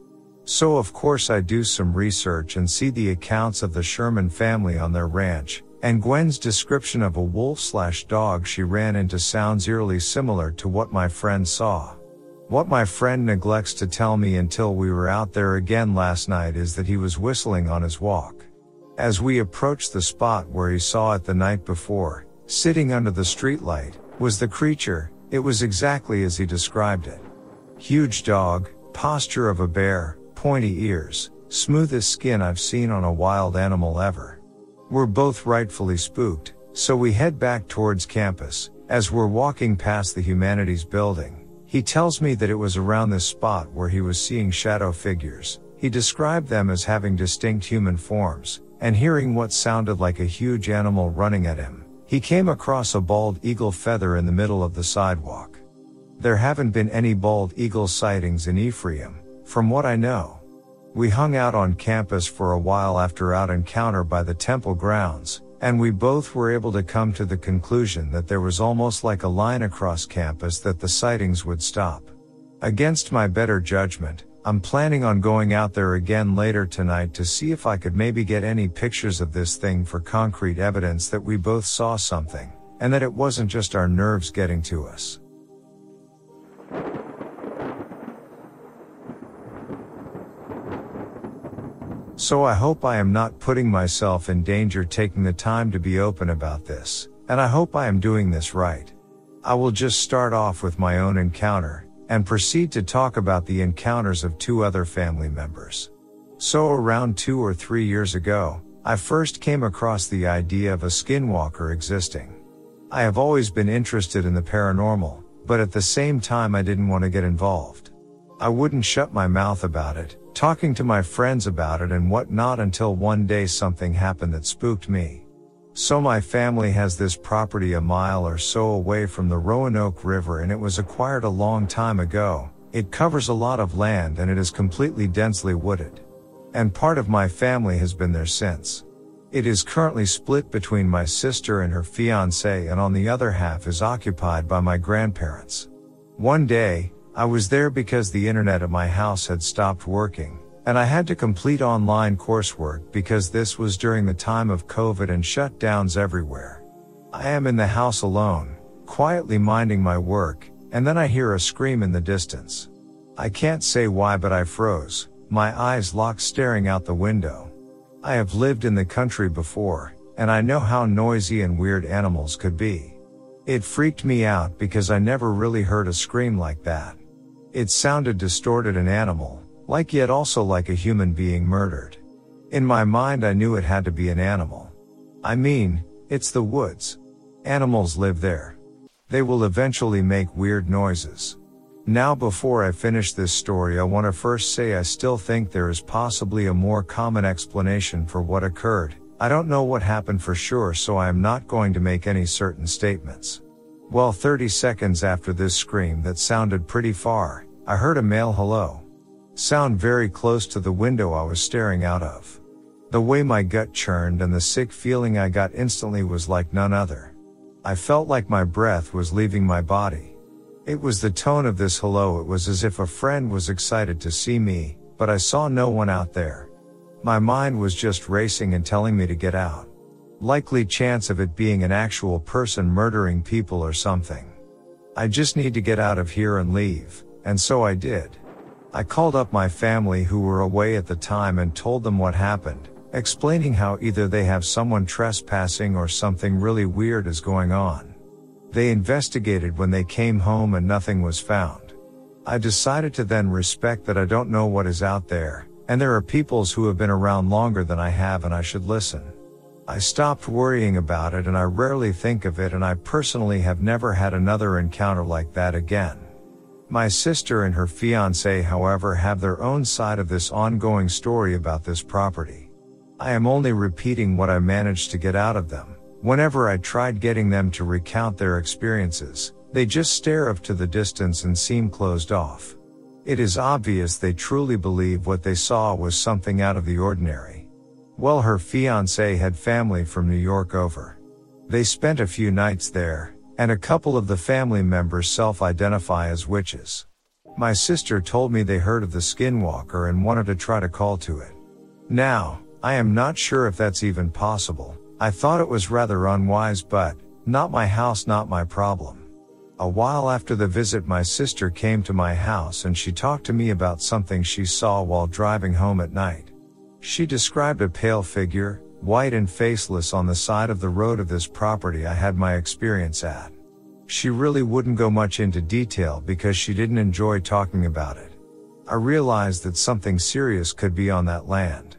So of course I do some research and see the accounts of the Sherman family on their ranch, and Gwen's description of a wolf/dog she ran into sounds eerily similar to what my friend saw. What my friend neglects to tell me until we were out there again last night is that he was whistling on his walk. As we approached the spot where he saw it the night before, sitting under the streetlight, was the creature. It was exactly as he described it. Huge dog, posture of a bear, pointy ears, smoothest skin I've seen on a wild animal ever. We're both rightfully spooked, so we head back towards campus. As we're walking past the humanities building, he tells me that it was around this spot where he was seeing shadow figures. He described them as having distinct human forms, and hearing what sounded like a huge animal running at him. He came across a bald eagle feather in the middle of the sidewalk. There haven't been any bald eagle sightings in Ephraim, from what I know. We hung out on campus for a while after our encounter by the temple grounds, and we both were able to come to the conclusion that there was almost like a line across campus that the sightings would stop. Against my better judgment, I'm planning on going out there again later tonight to see if I could maybe get any pictures of this thing for concrete evidence that we both saw something, and that it wasn't just our nerves getting to us. So I hope I am not putting myself in danger taking the time to be open about this, and I hope I am doing this right. I will just start off with my own encounter, and proceed to talk about the encounters of two other family members. So around 2 or 3 years ago, I first came across the idea of a skinwalker existing. I have always been interested in the paranormal, but at the same time I didn't want to get involved. I wouldn't shut my mouth about it, talking to my friends about it and whatnot until one day something happened that spooked me. So my family has this property a mile or so away from the Roanoke River, and it was acquired a long time ago. It covers a lot of land and it is completely densely wooded. And part of my family has been there since. It is currently split between my sister and her fiancé, and on the other half is occupied by my grandparents. One day, I was there because the internet at my house had stopped working, and I had to complete online coursework because this was during the time of COVID and shutdowns everywhere. I am in the house alone, quietly minding my work, and then I hear a scream in the distance. I can't say why, but I froze, my eyes locked staring out the window. I have lived in the country before, and I know how noisy and weird animals could be. It freaked me out because I never really heard a scream like that. It sounded distorted and animal, like, yet also like a human being murdered. In my mind I knew it had to be an animal. I mean, it's the woods. Animals live there. They will eventually make weird noises. Now, before I finish this story, I want to first say I still think there is possibly a more common explanation for what occurred. I don't know what happened for sure, so I am not going to make any certain statements. Well, 30 seconds after this scream that sounded pretty far, I heard a male hello sound very close to the window I was staring out of. The way my gut churned and the sick feeling I got instantly was like none other. I felt like my breath was leaving my body. It was the tone of this hello. It was as if a friend was excited to see me, but I saw no one out there. My mind was just racing and telling me to get out. Likely chance of it being an actual person murdering people or something. I just need to get out of here and leave, and so I did. I called up my family, who were away at the time, and told them what happened, explaining how either they have someone trespassing or something really weird is going on. They investigated when they came home and nothing was found. I decided to then respect that I don't know what is out there, and there are peoples who have been around longer than I have, and I should listen. I stopped worrying about it, and I rarely think of it, and I personally have never had another encounter like that again. My sister and her fiancé, however, have their own side of this ongoing story about this property. I am only repeating what I managed to get out of them. Whenever I tried getting them to recount their experiences, they just stare up to the distance and seem closed off. It is obvious they truly believe what they saw was something out of the ordinary. Well, her fiancé had family from New York over. They spent a few nights there, and a couple of the family members self-identify as witches. My sister told me they heard of the skinwalker and wanted to try to call to it. Now, I am not sure if that's even possible. I thought it was rather unwise, but not my house, not my problem. A while after the visit, my sister came to my house and she talked to me about something she saw while driving home at night. She described a pale figure, white and faceless, on the side of the road of this property I had my experience at. She really wouldn't go much into detail because she didn't enjoy talking about it. I realized that something serious could be on that land.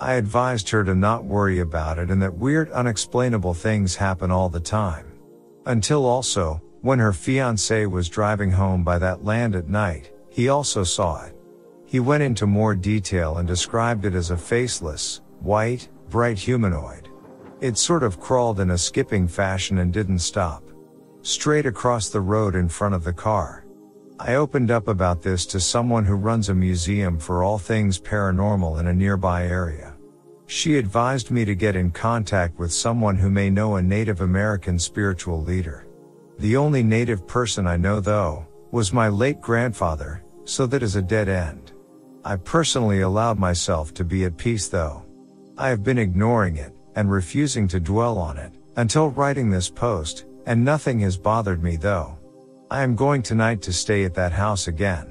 I advised her to not worry about it and that weird, unexplainable things happen all the time. Until also, when her fiancé was driving home by that land at night, he also saw it. He went into more detail and described it as a faceless, white, bright humanoid. It sort of crawled in a skipping fashion and didn't stop. Straight across the road in front of the car. I opened up about this to someone who runs a museum for all things paranormal in a nearby area. She advised me to get in contact with someone who may know a Native American spiritual leader. The only Native person I know, though, was my late grandfather, so that is a dead end. I personally allowed myself to be at peace, though. I have been ignoring it and refusing to dwell on it until writing this post, and nothing has bothered me, though. I am going tonight to stay at that house again.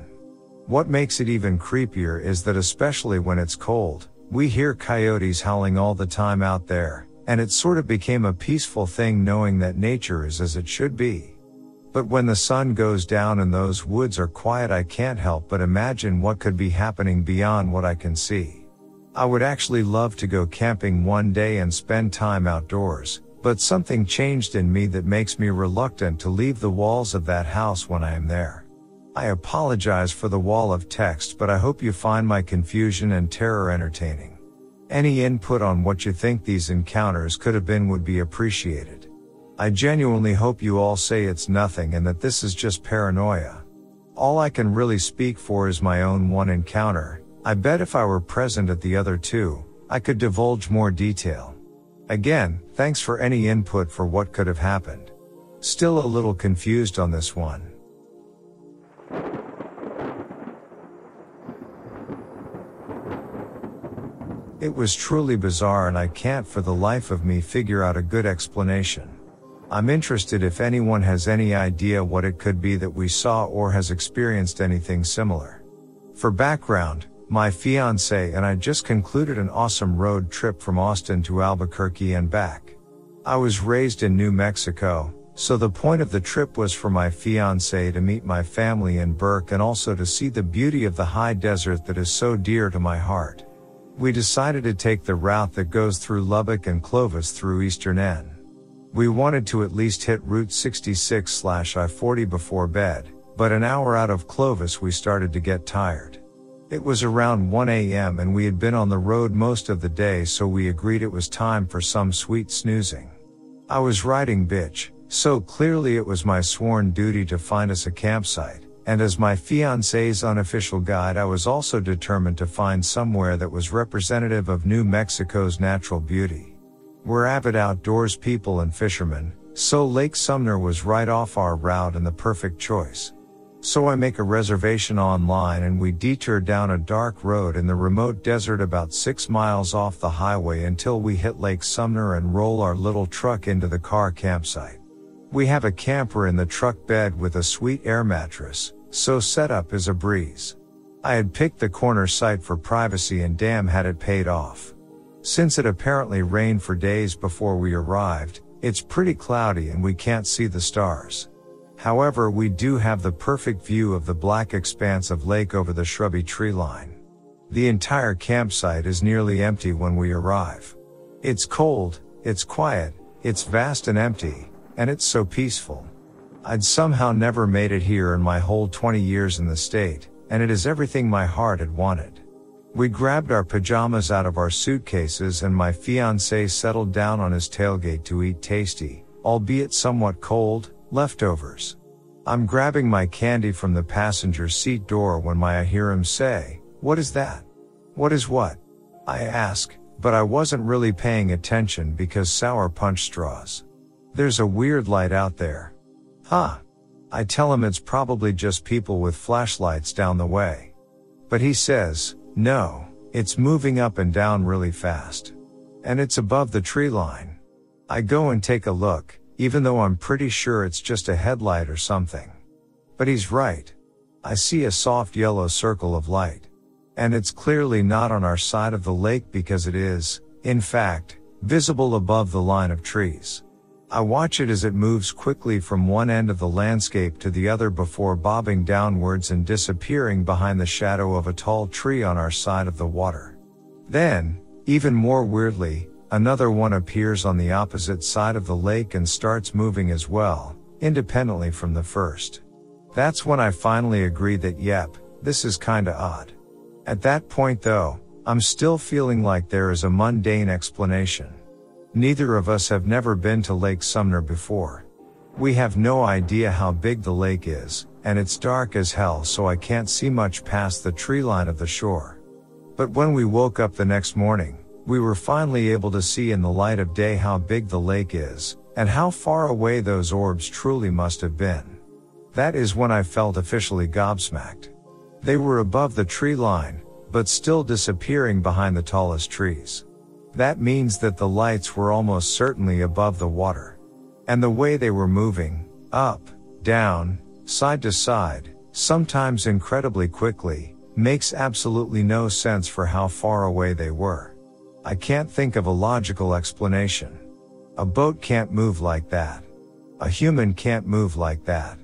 What makes it even creepier is that, especially when it's cold, we hear coyotes howling all the time out there, and it sort of became a peaceful thing knowing that nature is as it should be. But when the sun goes down and those woods are quiet, I can't help but imagine what could be happening beyond what I can see. I would actually love to go camping one day and spend time outdoors, but something changed in me that makes me reluctant to leave the walls of that house when I am there. I apologize for the wall of text, but I hope you find my confusion and terror entertaining. Any input on what you think these encounters could have been would be appreciated. I genuinely hope you all say it's nothing and that this is just paranoia. All I can really speak for is my own one encounter. I bet if I were present at the other two, I could divulge more detail. Again, thanks for any input for what could have happened. Still a little confused on this one. It was truly bizarre, and I can't for the life of me figure out a good explanation. I'm interested if anyone has any idea what it could be that we saw or has experienced anything similar. For background, my fiancé and I just concluded an awesome road trip from Austin to Albuquerque and back. I was raised in New Mexico, so the point of the trip was for my fiancé to meet my family in Burke and also to see the beauty of the high desert that is so dear to my heart. We decided to take the route that goes through Lubbock and Clovis through Eastern N. We wanted to at least hit Route 66/I-40 before bed, but an hour out of Clovis we started to get tired. It was around 1 a.m. and we had been on the road most of the day, so we agreed it was time for some sweet snoozing. I was riding bitch, so clearly it was my sworn duty to find us a campsite. And as my fiancé's unofficial guide, I was also determined to find somewhere that was representative of New Mexico's natural beauty. We're avid outdoors people and fishermen, so Lake Sumner was right off our route and the perfect choice. So I make a reservation online and we detour down a dark road in the remote desert about 6 miles off the highway until we hit Lake Sumner and roll our little truck into the car campsite. We have a camper in the truck bed with a sweet air mattress, so setup is a breeze. I had picked the corner site for privacy, and damn had it paid off. Since it apparently rained for days before we arrived, it's pretty cloudy and we can't see the stars. However, we do have the perfect view of the black expanse of lake over the shrubby tree line. The entire campsite is nearly empty when we arrive. It's cold, it's quiet, it's vast and empty, and it's so peaceful. I'd somehow never made it here in my whole 20 years in the state, and it is everything my heart had wanted. We grabbed our pajamas out of our suitcases and my fiancé settled down on his tailgate to eat tasty, albeit somewhat cold, leftovers. I'm grabbing my candy from the passenger seat door when I hear him say, "What is that?" "What is what?" I ask, but I wasn't really paying attention because sour punch straws. "There's a weird light out there." "Huh." I tell him it's probably just people with flashlights down the way. But he says, "No, it's moving up and down really fast. And it's above the tree line." I go and take a look, even though I'm pretty sure it's just a headlight or something. But he's right. I see a soft yellow circle of light. And it's clearly not on our side of the lake because it is, in fact, visible above the line of trees. I watch it as it moves quickly from one end of the landscape to the other before bobbing downwards and disappearing behind the shadow of a tall tree on our side of the water. Then, even more weirdly, another one appears on the opposite side of the lake and starts moving as well, independently from the first. That's when I finally agree that yep, this is kinda odd. At that point though, I'm still feeling like there is a mundane explanation. Neither of us have never been to Lake Sumner before. We have no idea how big the lake is, and it's dark as hell, so I can't see much past the tree line of the shore. But when we woke up the next morning, we were finally able to see in the light of day how big the lake is, and how far away those orbs truly must have been. That is when I felt officially gobsmacked. They were above the tree line, but still disappearing behind the tallest trees. That means that the lights were almost certainly above the water. And the way they were moving, up, down, side to side, sometimes incredibly quickly, makes absolutely no sense for how far away they were. I can't think of a logical explanation. A boat can't move like that. A human can't move like that.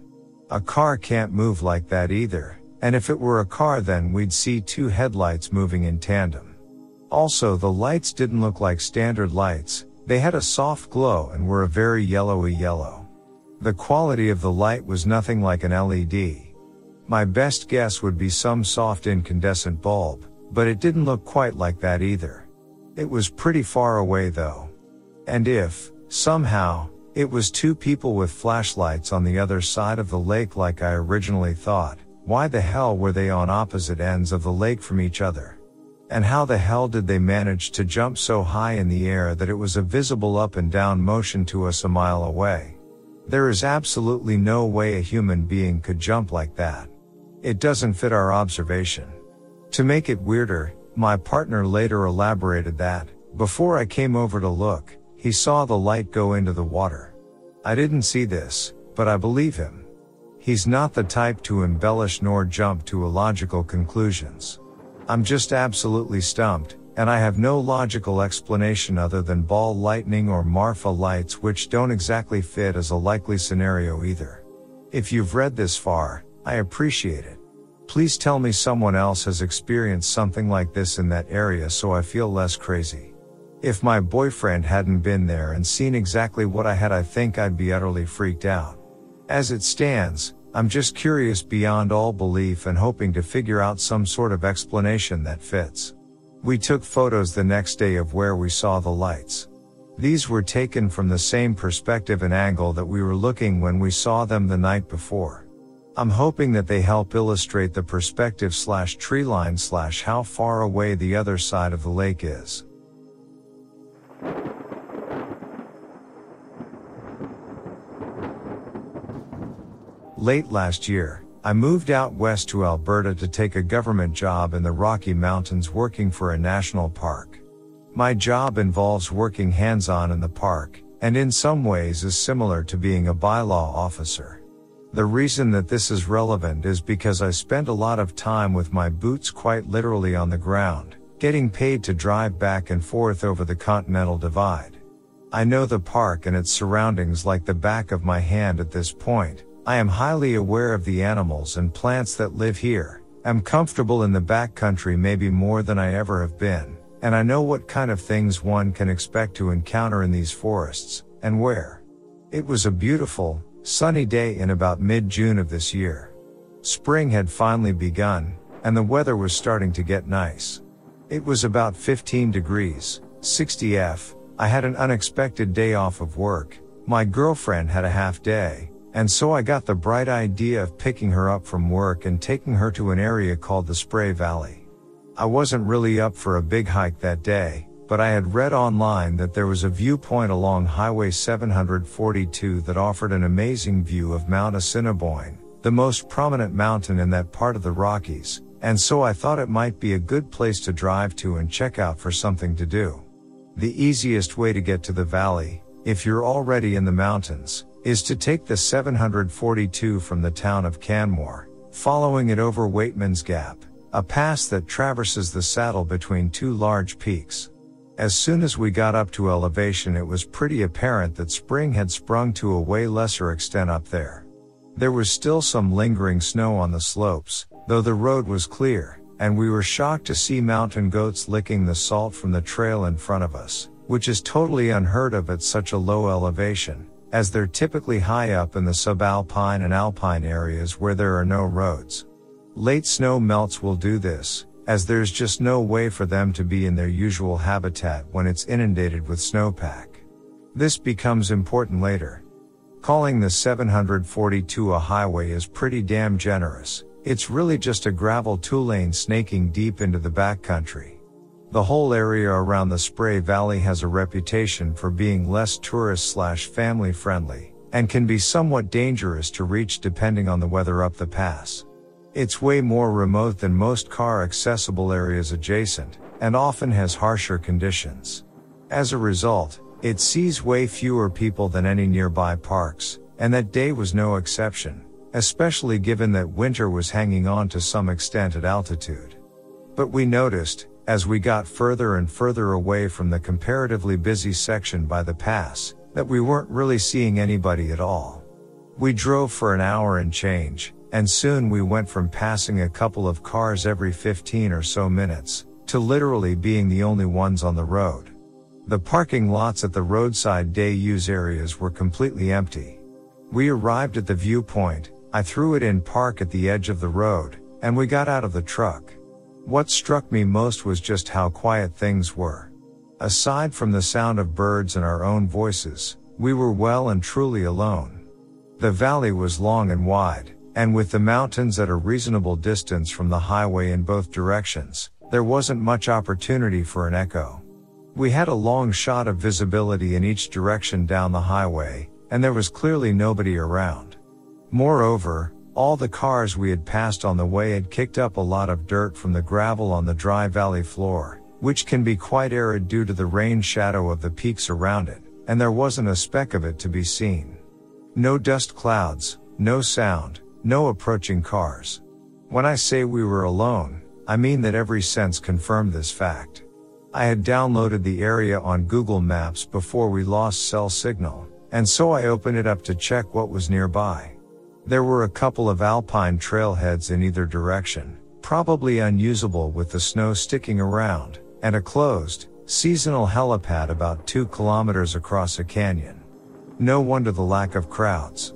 A car can't move like that either, and if it were a car then we'd see two headlights moving in tandem. Also, the lights didn't look like standard lights, they had a soft glow and were a very yellowy yellow. The quality of the light was nothing like an LED. My best guess would be some soft incandescent bulb, but it didn't look quite like that either. It was pretty far away though. And if, somehow, it was two people with flashlights on the other side of the lake like I originally thought, why the hell were they on opposite ends of the lake from each other? And how the hell did they manage to jump so high in the air that it was a visible up and down motion to us a mile away? There is absolutely no way a human being could jump like that. It doesn't fit our observation. To make it weirder, my partner later elaborated that, before I came over to look, he saw the light go into the water. I didn't see this, but I believe him. He's not the type to embellish nor jump to illogical conclusions. I'm just absolutely stumped, and I have no logical explanation other than ball lightning or Marfa lights, which don't exactly fit as a likely scenario either. If you've read this far, I appreciate it. Please tell me someone else has experienced something like this in that area so I feel less crazy. If my boyfriend hadn't been there and seen exactly what I had, I think I'd be utterly freaked out. As it stands, I'm just curious beyond all belief and hoping to figure out some sort of explanation that fits. We took photos the next day of where we saw the lights. These were taken from the same perspective and angle that we were looking when we saw them the night before. I'm hoping that they help illustrate the perspective / tree line / how far away the other side of the lake is. Late last year, I moved out west to Alberta to take a government job in the Rocky Mountains working for a national park. My job involves working hands-on in the park, and in some ways is similar to being a bylaw officer. The reason that this is relevant is because I spent a lot of time with my boots quite literally on the ground, getting paid to drive back and forth over the Continental Divide. I know the park and its surroundings like the back of my hand at this point. I am highly aware of the animals and plants that live here, am comfortable in the backcountry maybe more than I ever have been, and I know what kind of things one can expect to encounter in these forests, and where. It was a beautiful, sunny day in about mid-June of this year. Spring had finally begun, and the weather was starting to get nice. It was about 15 degrees, 60 F, I had an unexpected day off of work, my girlfriend had a half day, and so I got the bright idea of picking her up from work and taking her to an area called the Spray Valley. I wasn't really up for a big hike that day, but I had read online that there was a viewpoint along Highway 742 that offered an amazing view of Mount Assiniboine, the most prominent mountain in that part of the Rockies, and so I thought it might be a good place to drive to and check out for something to do. The easiest way to get to the valley, if you're already in the mountains, is to take the 742 from the town of Canmore, following it over Waitman's Gap, a pass that traverses the saddle between two large peaks. As soon as we got up to elevation, it was pretty apparent that spring had sprung to a way lesser extent up there. There was still some lingering snow on the slopes, though the road was clear, and we were shocked to see mountain goats licking the salt from the trail in front of us, which is totally unheard of at such a low elevation, as they're typically high up in the subalpine and alpine areas where there are no roads. Late snow melts will do this, as there's just no way for them to be in their usual habitat when it's inundated with snowpack. This becomes important later. Calling the 742 a highway is pretty damn generous. It's really just a gravel two-lane snaking deep into the backcountry. The whole area around the Spray Valley has a reputation for being less tourist/family friendly, and can be somewhat dangerous to reach depending on the weather up the pass. It's way more remote than most car-accessible areas adjacent, and often has harsher conditions. As a result, it sees way fewer people than any nearby parks, and that day was no exception, especially given that winter was hanging on to some extent at altitude. But we noticed, as we got further and further away from the comparatively busy section by the pass, that we weren't really seeing anybody at all. We drove for an hour and change, and soon we went from passing a couple of cars every 15 or so minutes, to literally being the only ones on the road. The parking lots at the roadside day-use areas were completely empty. We arrived at the viewpoint, I threw it in park at the edge of the road, and we got out of the truck. What struck me most was just how quiet things were. Aside from the sound of birds and our own voices, we were well and truly alone. The valley was long and wide, and with the mountains at a reasonable distance from the highway in both directions, there wasn't much opportunity for an echo. We had a long shot of visibility in each direction down the highway, and there was clearly nobody around. Moreover, all the cars we had passed on the way had kicked up a lot of dirt from the gravel on the dry valley floor, which can be quite arid due to the rain shadow of the peaks around it, and there wasn't a speck of it to be seen. No dust clouds, no sound, no approaching cars. When I say we were alone, I mean that every sense confirmed this fact. I had downloaded the area on Google Maps before we lost cell signal, and so I opened it up to check what was nearby. There were a couple of alpine trailheads in either direction, probably unusable with the snow sticking around, and a closed, seasonal helipad about 2 kilometers across a canyon. No wonder the lack of crowds.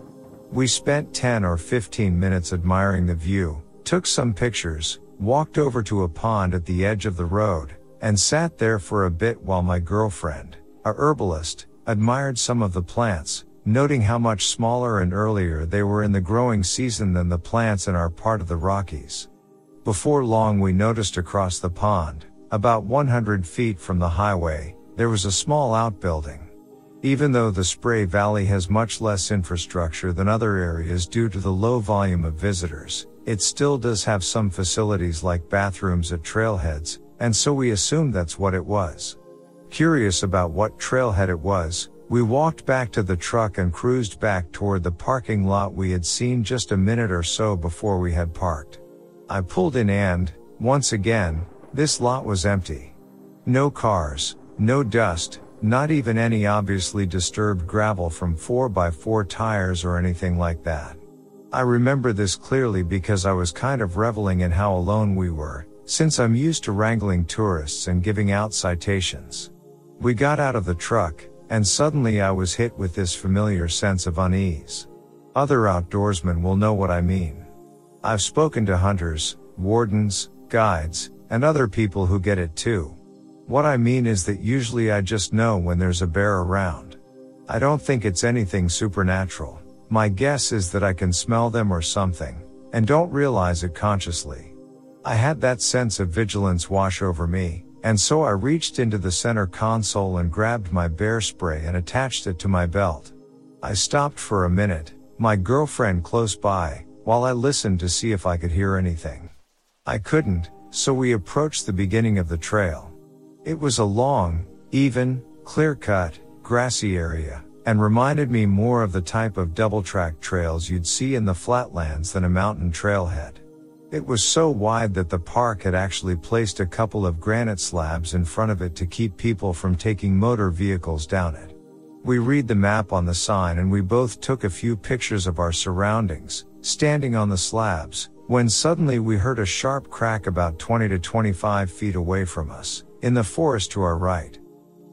We spent 10 or 15 minutes admiring the view, took some pictures, walked over to a pond at the edge of the road, and sat there for a bit while my girlfriend, a herbalist, admired some of the plants, noting how much smaller and earlier they were in the growing season than the plants in our part of the Rockies. Before long we noticed across the pond, about 100 feet from the highway, there was a small outbuilding. Even though the Spray Valley has much less infrastructure than other areas due to the low volume of visitors, it still does have some facilities like bathrooms at trailheads, and so we assumed that's what it was. Curious about what trailhead it was, we walked back to the truck and cruised back toward the parking lot we had seen just a minute or so before we had parked. I pulled in and, once again, this lot was empty. No cars, no dust, not even any obviously disturbed gravel from 4x4 tires or anything like that. I remember this clearly because I was kind of reveling in how alone we were, since I'm used to wrangling tourists and giving out citations. We got out of the truck, and suddenly I was hit with this familiar sense of unease. Other outdoorsmen will know what I mean. I've spoken to hunters, wardens, guides, and other people who get it too. What I mean is that usually I just know when there's a bear around. I don't think it's anything supernatural. My guess is that I can smell them or something, and don't realize it consciously. I had that sense of vigilance wash over me, and so I reached into the center console and grabbed my bear spray and attached it to my belt. I stopped for a minute, my girlfriend close by, while I listened to see if I could hear anything. I couldn't, so we approached the beginning of the trail. It was a long, even, clear-cut, grassy area, and reminded me more of the type of double-track trails you'd see in the flatlands than a mountain trailhead. It was so wide that the park had actually placed a couple of granite slabs in front of it to keep people from taking motor vehicles down it. We read the map on the sign and we both took a few pictures of our surroundings, standing on the slabs, when suddenly we heard a sharp crack about 20 to 25 feet away from us, in the forest to our right.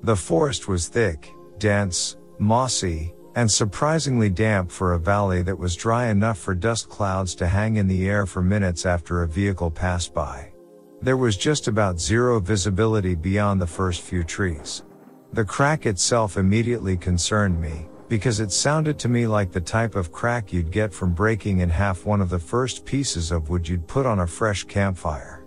The forest was thick, dense, mossy, and surprisingly damp for a valley that was dry enough for dust clouds to hang in the air for minutes after a vehicle passed by. There was just about zero visibility beyond the first few trees. The crack itself immediately concerned me, because it sounded to me like the type of crack you'd get from breaking in half one of the first pieces of wood you'd put on a fresh campfire.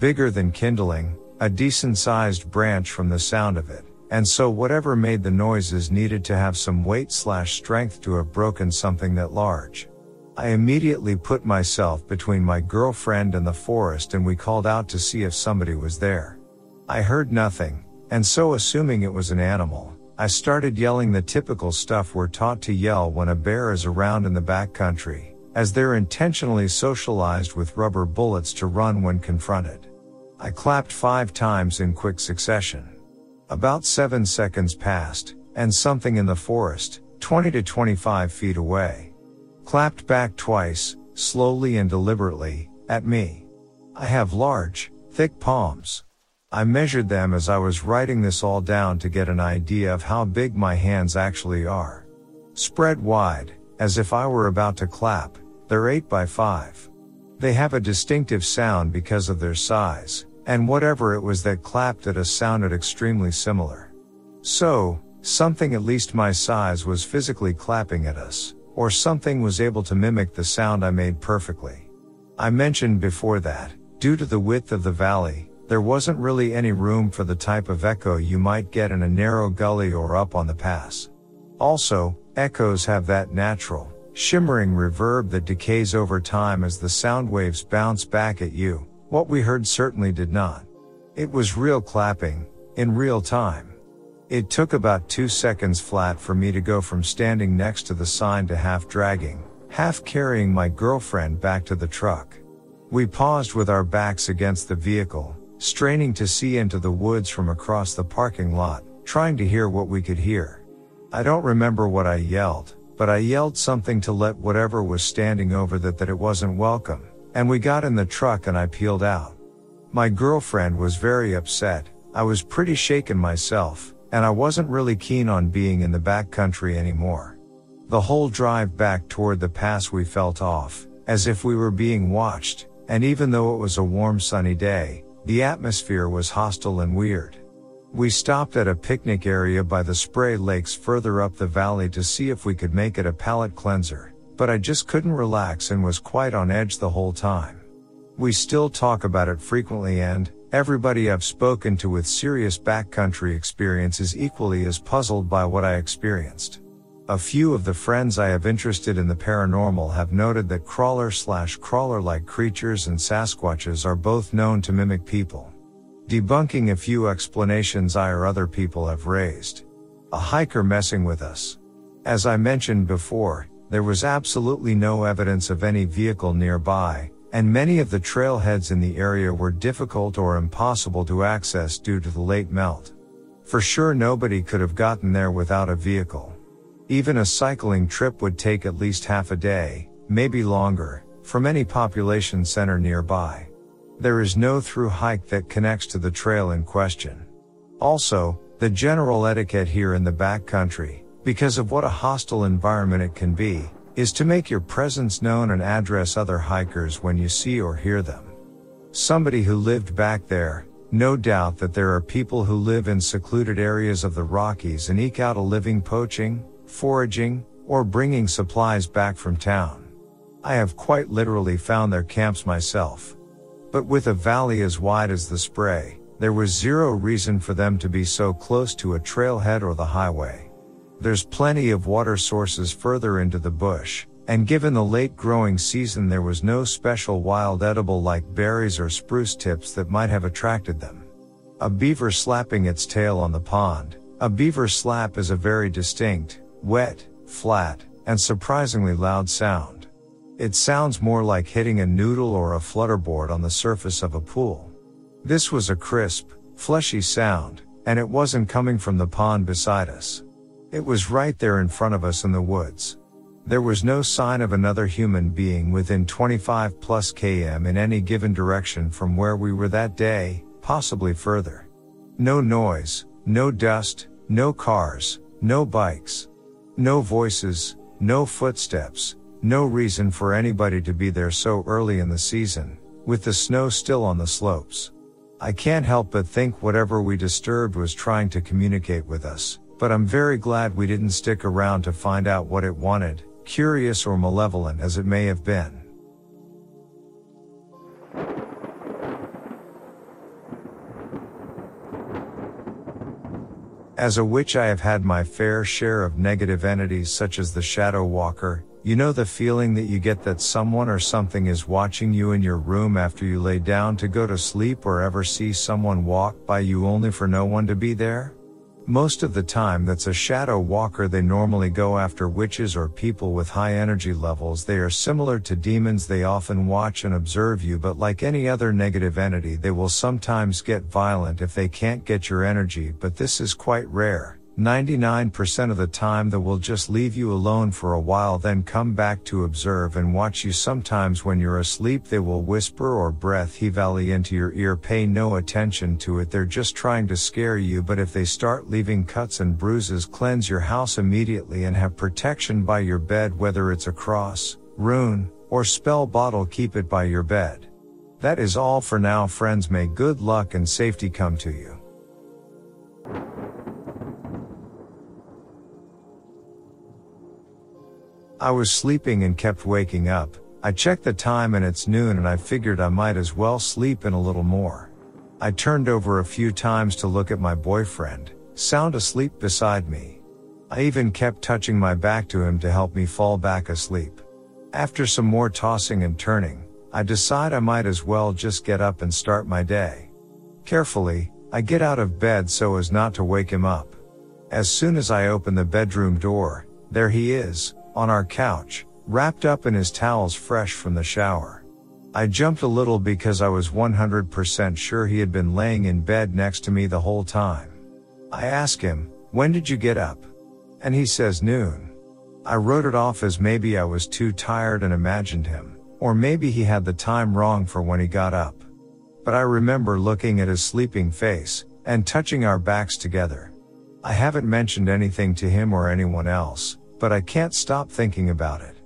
Bigger than kindling, a decent-sized branch from the sound of it, and so whatever made the noises needed to have some weight/strength to have broken something that large. I immediately put myself between my girlfriend and the forest, and we called out to see if somebody was there. I heard nothing, and so assuming it was an animal, I started yelling the typical stuff we're taught to yell when a bear is around in the backcountry, as they're intentionally socialized with rubber bullets to run when confronted. I clapped 5 times in quick succession. About 7 seconds passed, and something in the forest, 20 to 25 feet away, clapped back twice, slowly and deliberately, at me. I have large, thick palms. I measured them as I was writing this all down to get an idea of how big my hands actually are. Spread wide, as if I were about to clap, they're 8 by 5. They have a distinctive sound because of their size, and whatever it was that clapped at us sounded extremely similar. So, something at least my size was physically clapping at us, or something was able to mimic the sound I made perfectly. I mentioned before that, due to the width of the valley, there wasn't really any room for the type of echo you might get in a narrow gully or up on the pass. Also, echoes have that natural, shimmering reverb that decays over time as the sound waves bounce back at you. What we heard certainly did not. It was real clapping, in real time. It took about 2 seconds flat for me to go from standing next to the sign to half dragging, half carrying my girlfriend back to the truck. We paused with our backs against the vehicle, straining to see into the woods from across the parking lot, trying to hear what we could hear. I don't remember what I yelled, but I yelled something to let whatever was standing over that it wasn't welcome, and we got in the truck and I peeled out. My girlfriend was very upset, I was pretty shaken myself, and I wasn't really keen on being in the backcountry anymore. The whole drive back toward the pass we felt off, as if we were being watched, and even though it was a warm sunny day, the atmosphere was hostile and weird. We stopped at a picnic area by the spray lakes further up the valley to see if we could make it a palate cleanser, but I just couldn't relax and was quite on edge the whole time. We still talk about it frequently, and everybody I've spoken to with serious backcountry experience is equally as puzzled by what I experienced. A few of the friends I have interested in the paranormal have noted that crawler-slash-crawler-like creatures and Sasquatches are both known to mimic people, debunking a few explanations I or other people have raised. A hiker messing with us. As I mentioned before, there was absolutely no evidence of any vehicle nearby, and many of the trailheads in the area were difficult or impossible to access due to the late melt. For sure nobody could have gotten there without a vehicle. Even a cycling trip would take at least half a day, maybe longer, from any population center nearby. There is no through hike that connects to the trail in question. Also, the general etiquette here in the backcountry, because of what a hostile environment it can be, is to make your presence known and address other hikers when you see or hear them. Somebody who lived back there, no doubt that there are people who live in secluded areas of the Rockies and eke out a living poaching, foraging, or bringing supplies back from town. I have quite literally found their camps myself. But with a valley as wide as the Spray, there was zero reason for them to be so close to a trailhead or the highway. There's plenty of water sources further into the bush, and given the late growing season there was no special wild edible like berries or spruce tips that might have attracted them. A beaver slapping its tail on the pond. A beaver slap is a very distinct, wet, flat, and surprisingly loud sound. It sounds more like hitting a noodle or a flutterboard on the surface of a pool. This was a crisp, fleshy sound, and it wasn't coming from the pond beside us. It was right there in front of us in the woods. There was no sign of another human being within 25+ km in any given direction from where we were that day, possibly further. No noise, no dust, no cars, no bikes. No voices, no footsteps, no reason for anybody to be there so early in the season, with the snow still on the slopes. I can't help but think whatever we disturbed was trying to communicate with us, But I'm very glad we didn't stick around to find out what it wanted, curious or malevolent as it may have been. As a witch, I have had my fair share of negative entities such as the shadow walker. You know the feeling that you get that someone or something is watching you in your room after you lay down to go to sleep, or ever see someone walk by you only for no one to be there? Most of the time that's a shadow walker. They normally go after witches or people with high energy levels. They are similar to demons. They often watch and observe you, but like any other negative entity, they will sometimes get violent if they can't get your energy, but this is quite rare. 99% of the time they will just leave you alone for a while, then come back to observe and watch you. Sometimes when you're asleep they will whisper or breath heavily into your ear. Pay no attention to it, they're just trying to scare you. But if they start leaving cuts and bruises, cleanse your house immediately and have protection by your bed, whether it's a cross, rune, or spell bottle. Keep it by your bed. That is all for now, friends. May good luck and safety come to you. I was sleeping and kept waking up. I checked the time and it's noon, and I figured I might as well sleep in a little more. I turned over a few times to look at my boyfriend, sound asleep beside me. I even kept touching my back to him to help me fall back asleep. After some more tossing and turning, I decide I might as well just get up and start my day. Carefully, I get out of bed so as not to wake him up. As soon as I open the bedroom door, there he is, on our couch, wrapped up in his towels, fresh from the shower. I jumped a little because I was 100% sure he had been laying in bed next to me the whole time. I ask him, "When did you get up?" And he says noon. I wrote it off as maybe I was too tired and imagined him, or maybe he had the time wrong for when he got up. But I remember looking at his sleeping face, and touching our backs together. I haven't mentioned anything to him or anyone else, but I can't stop thinking about it.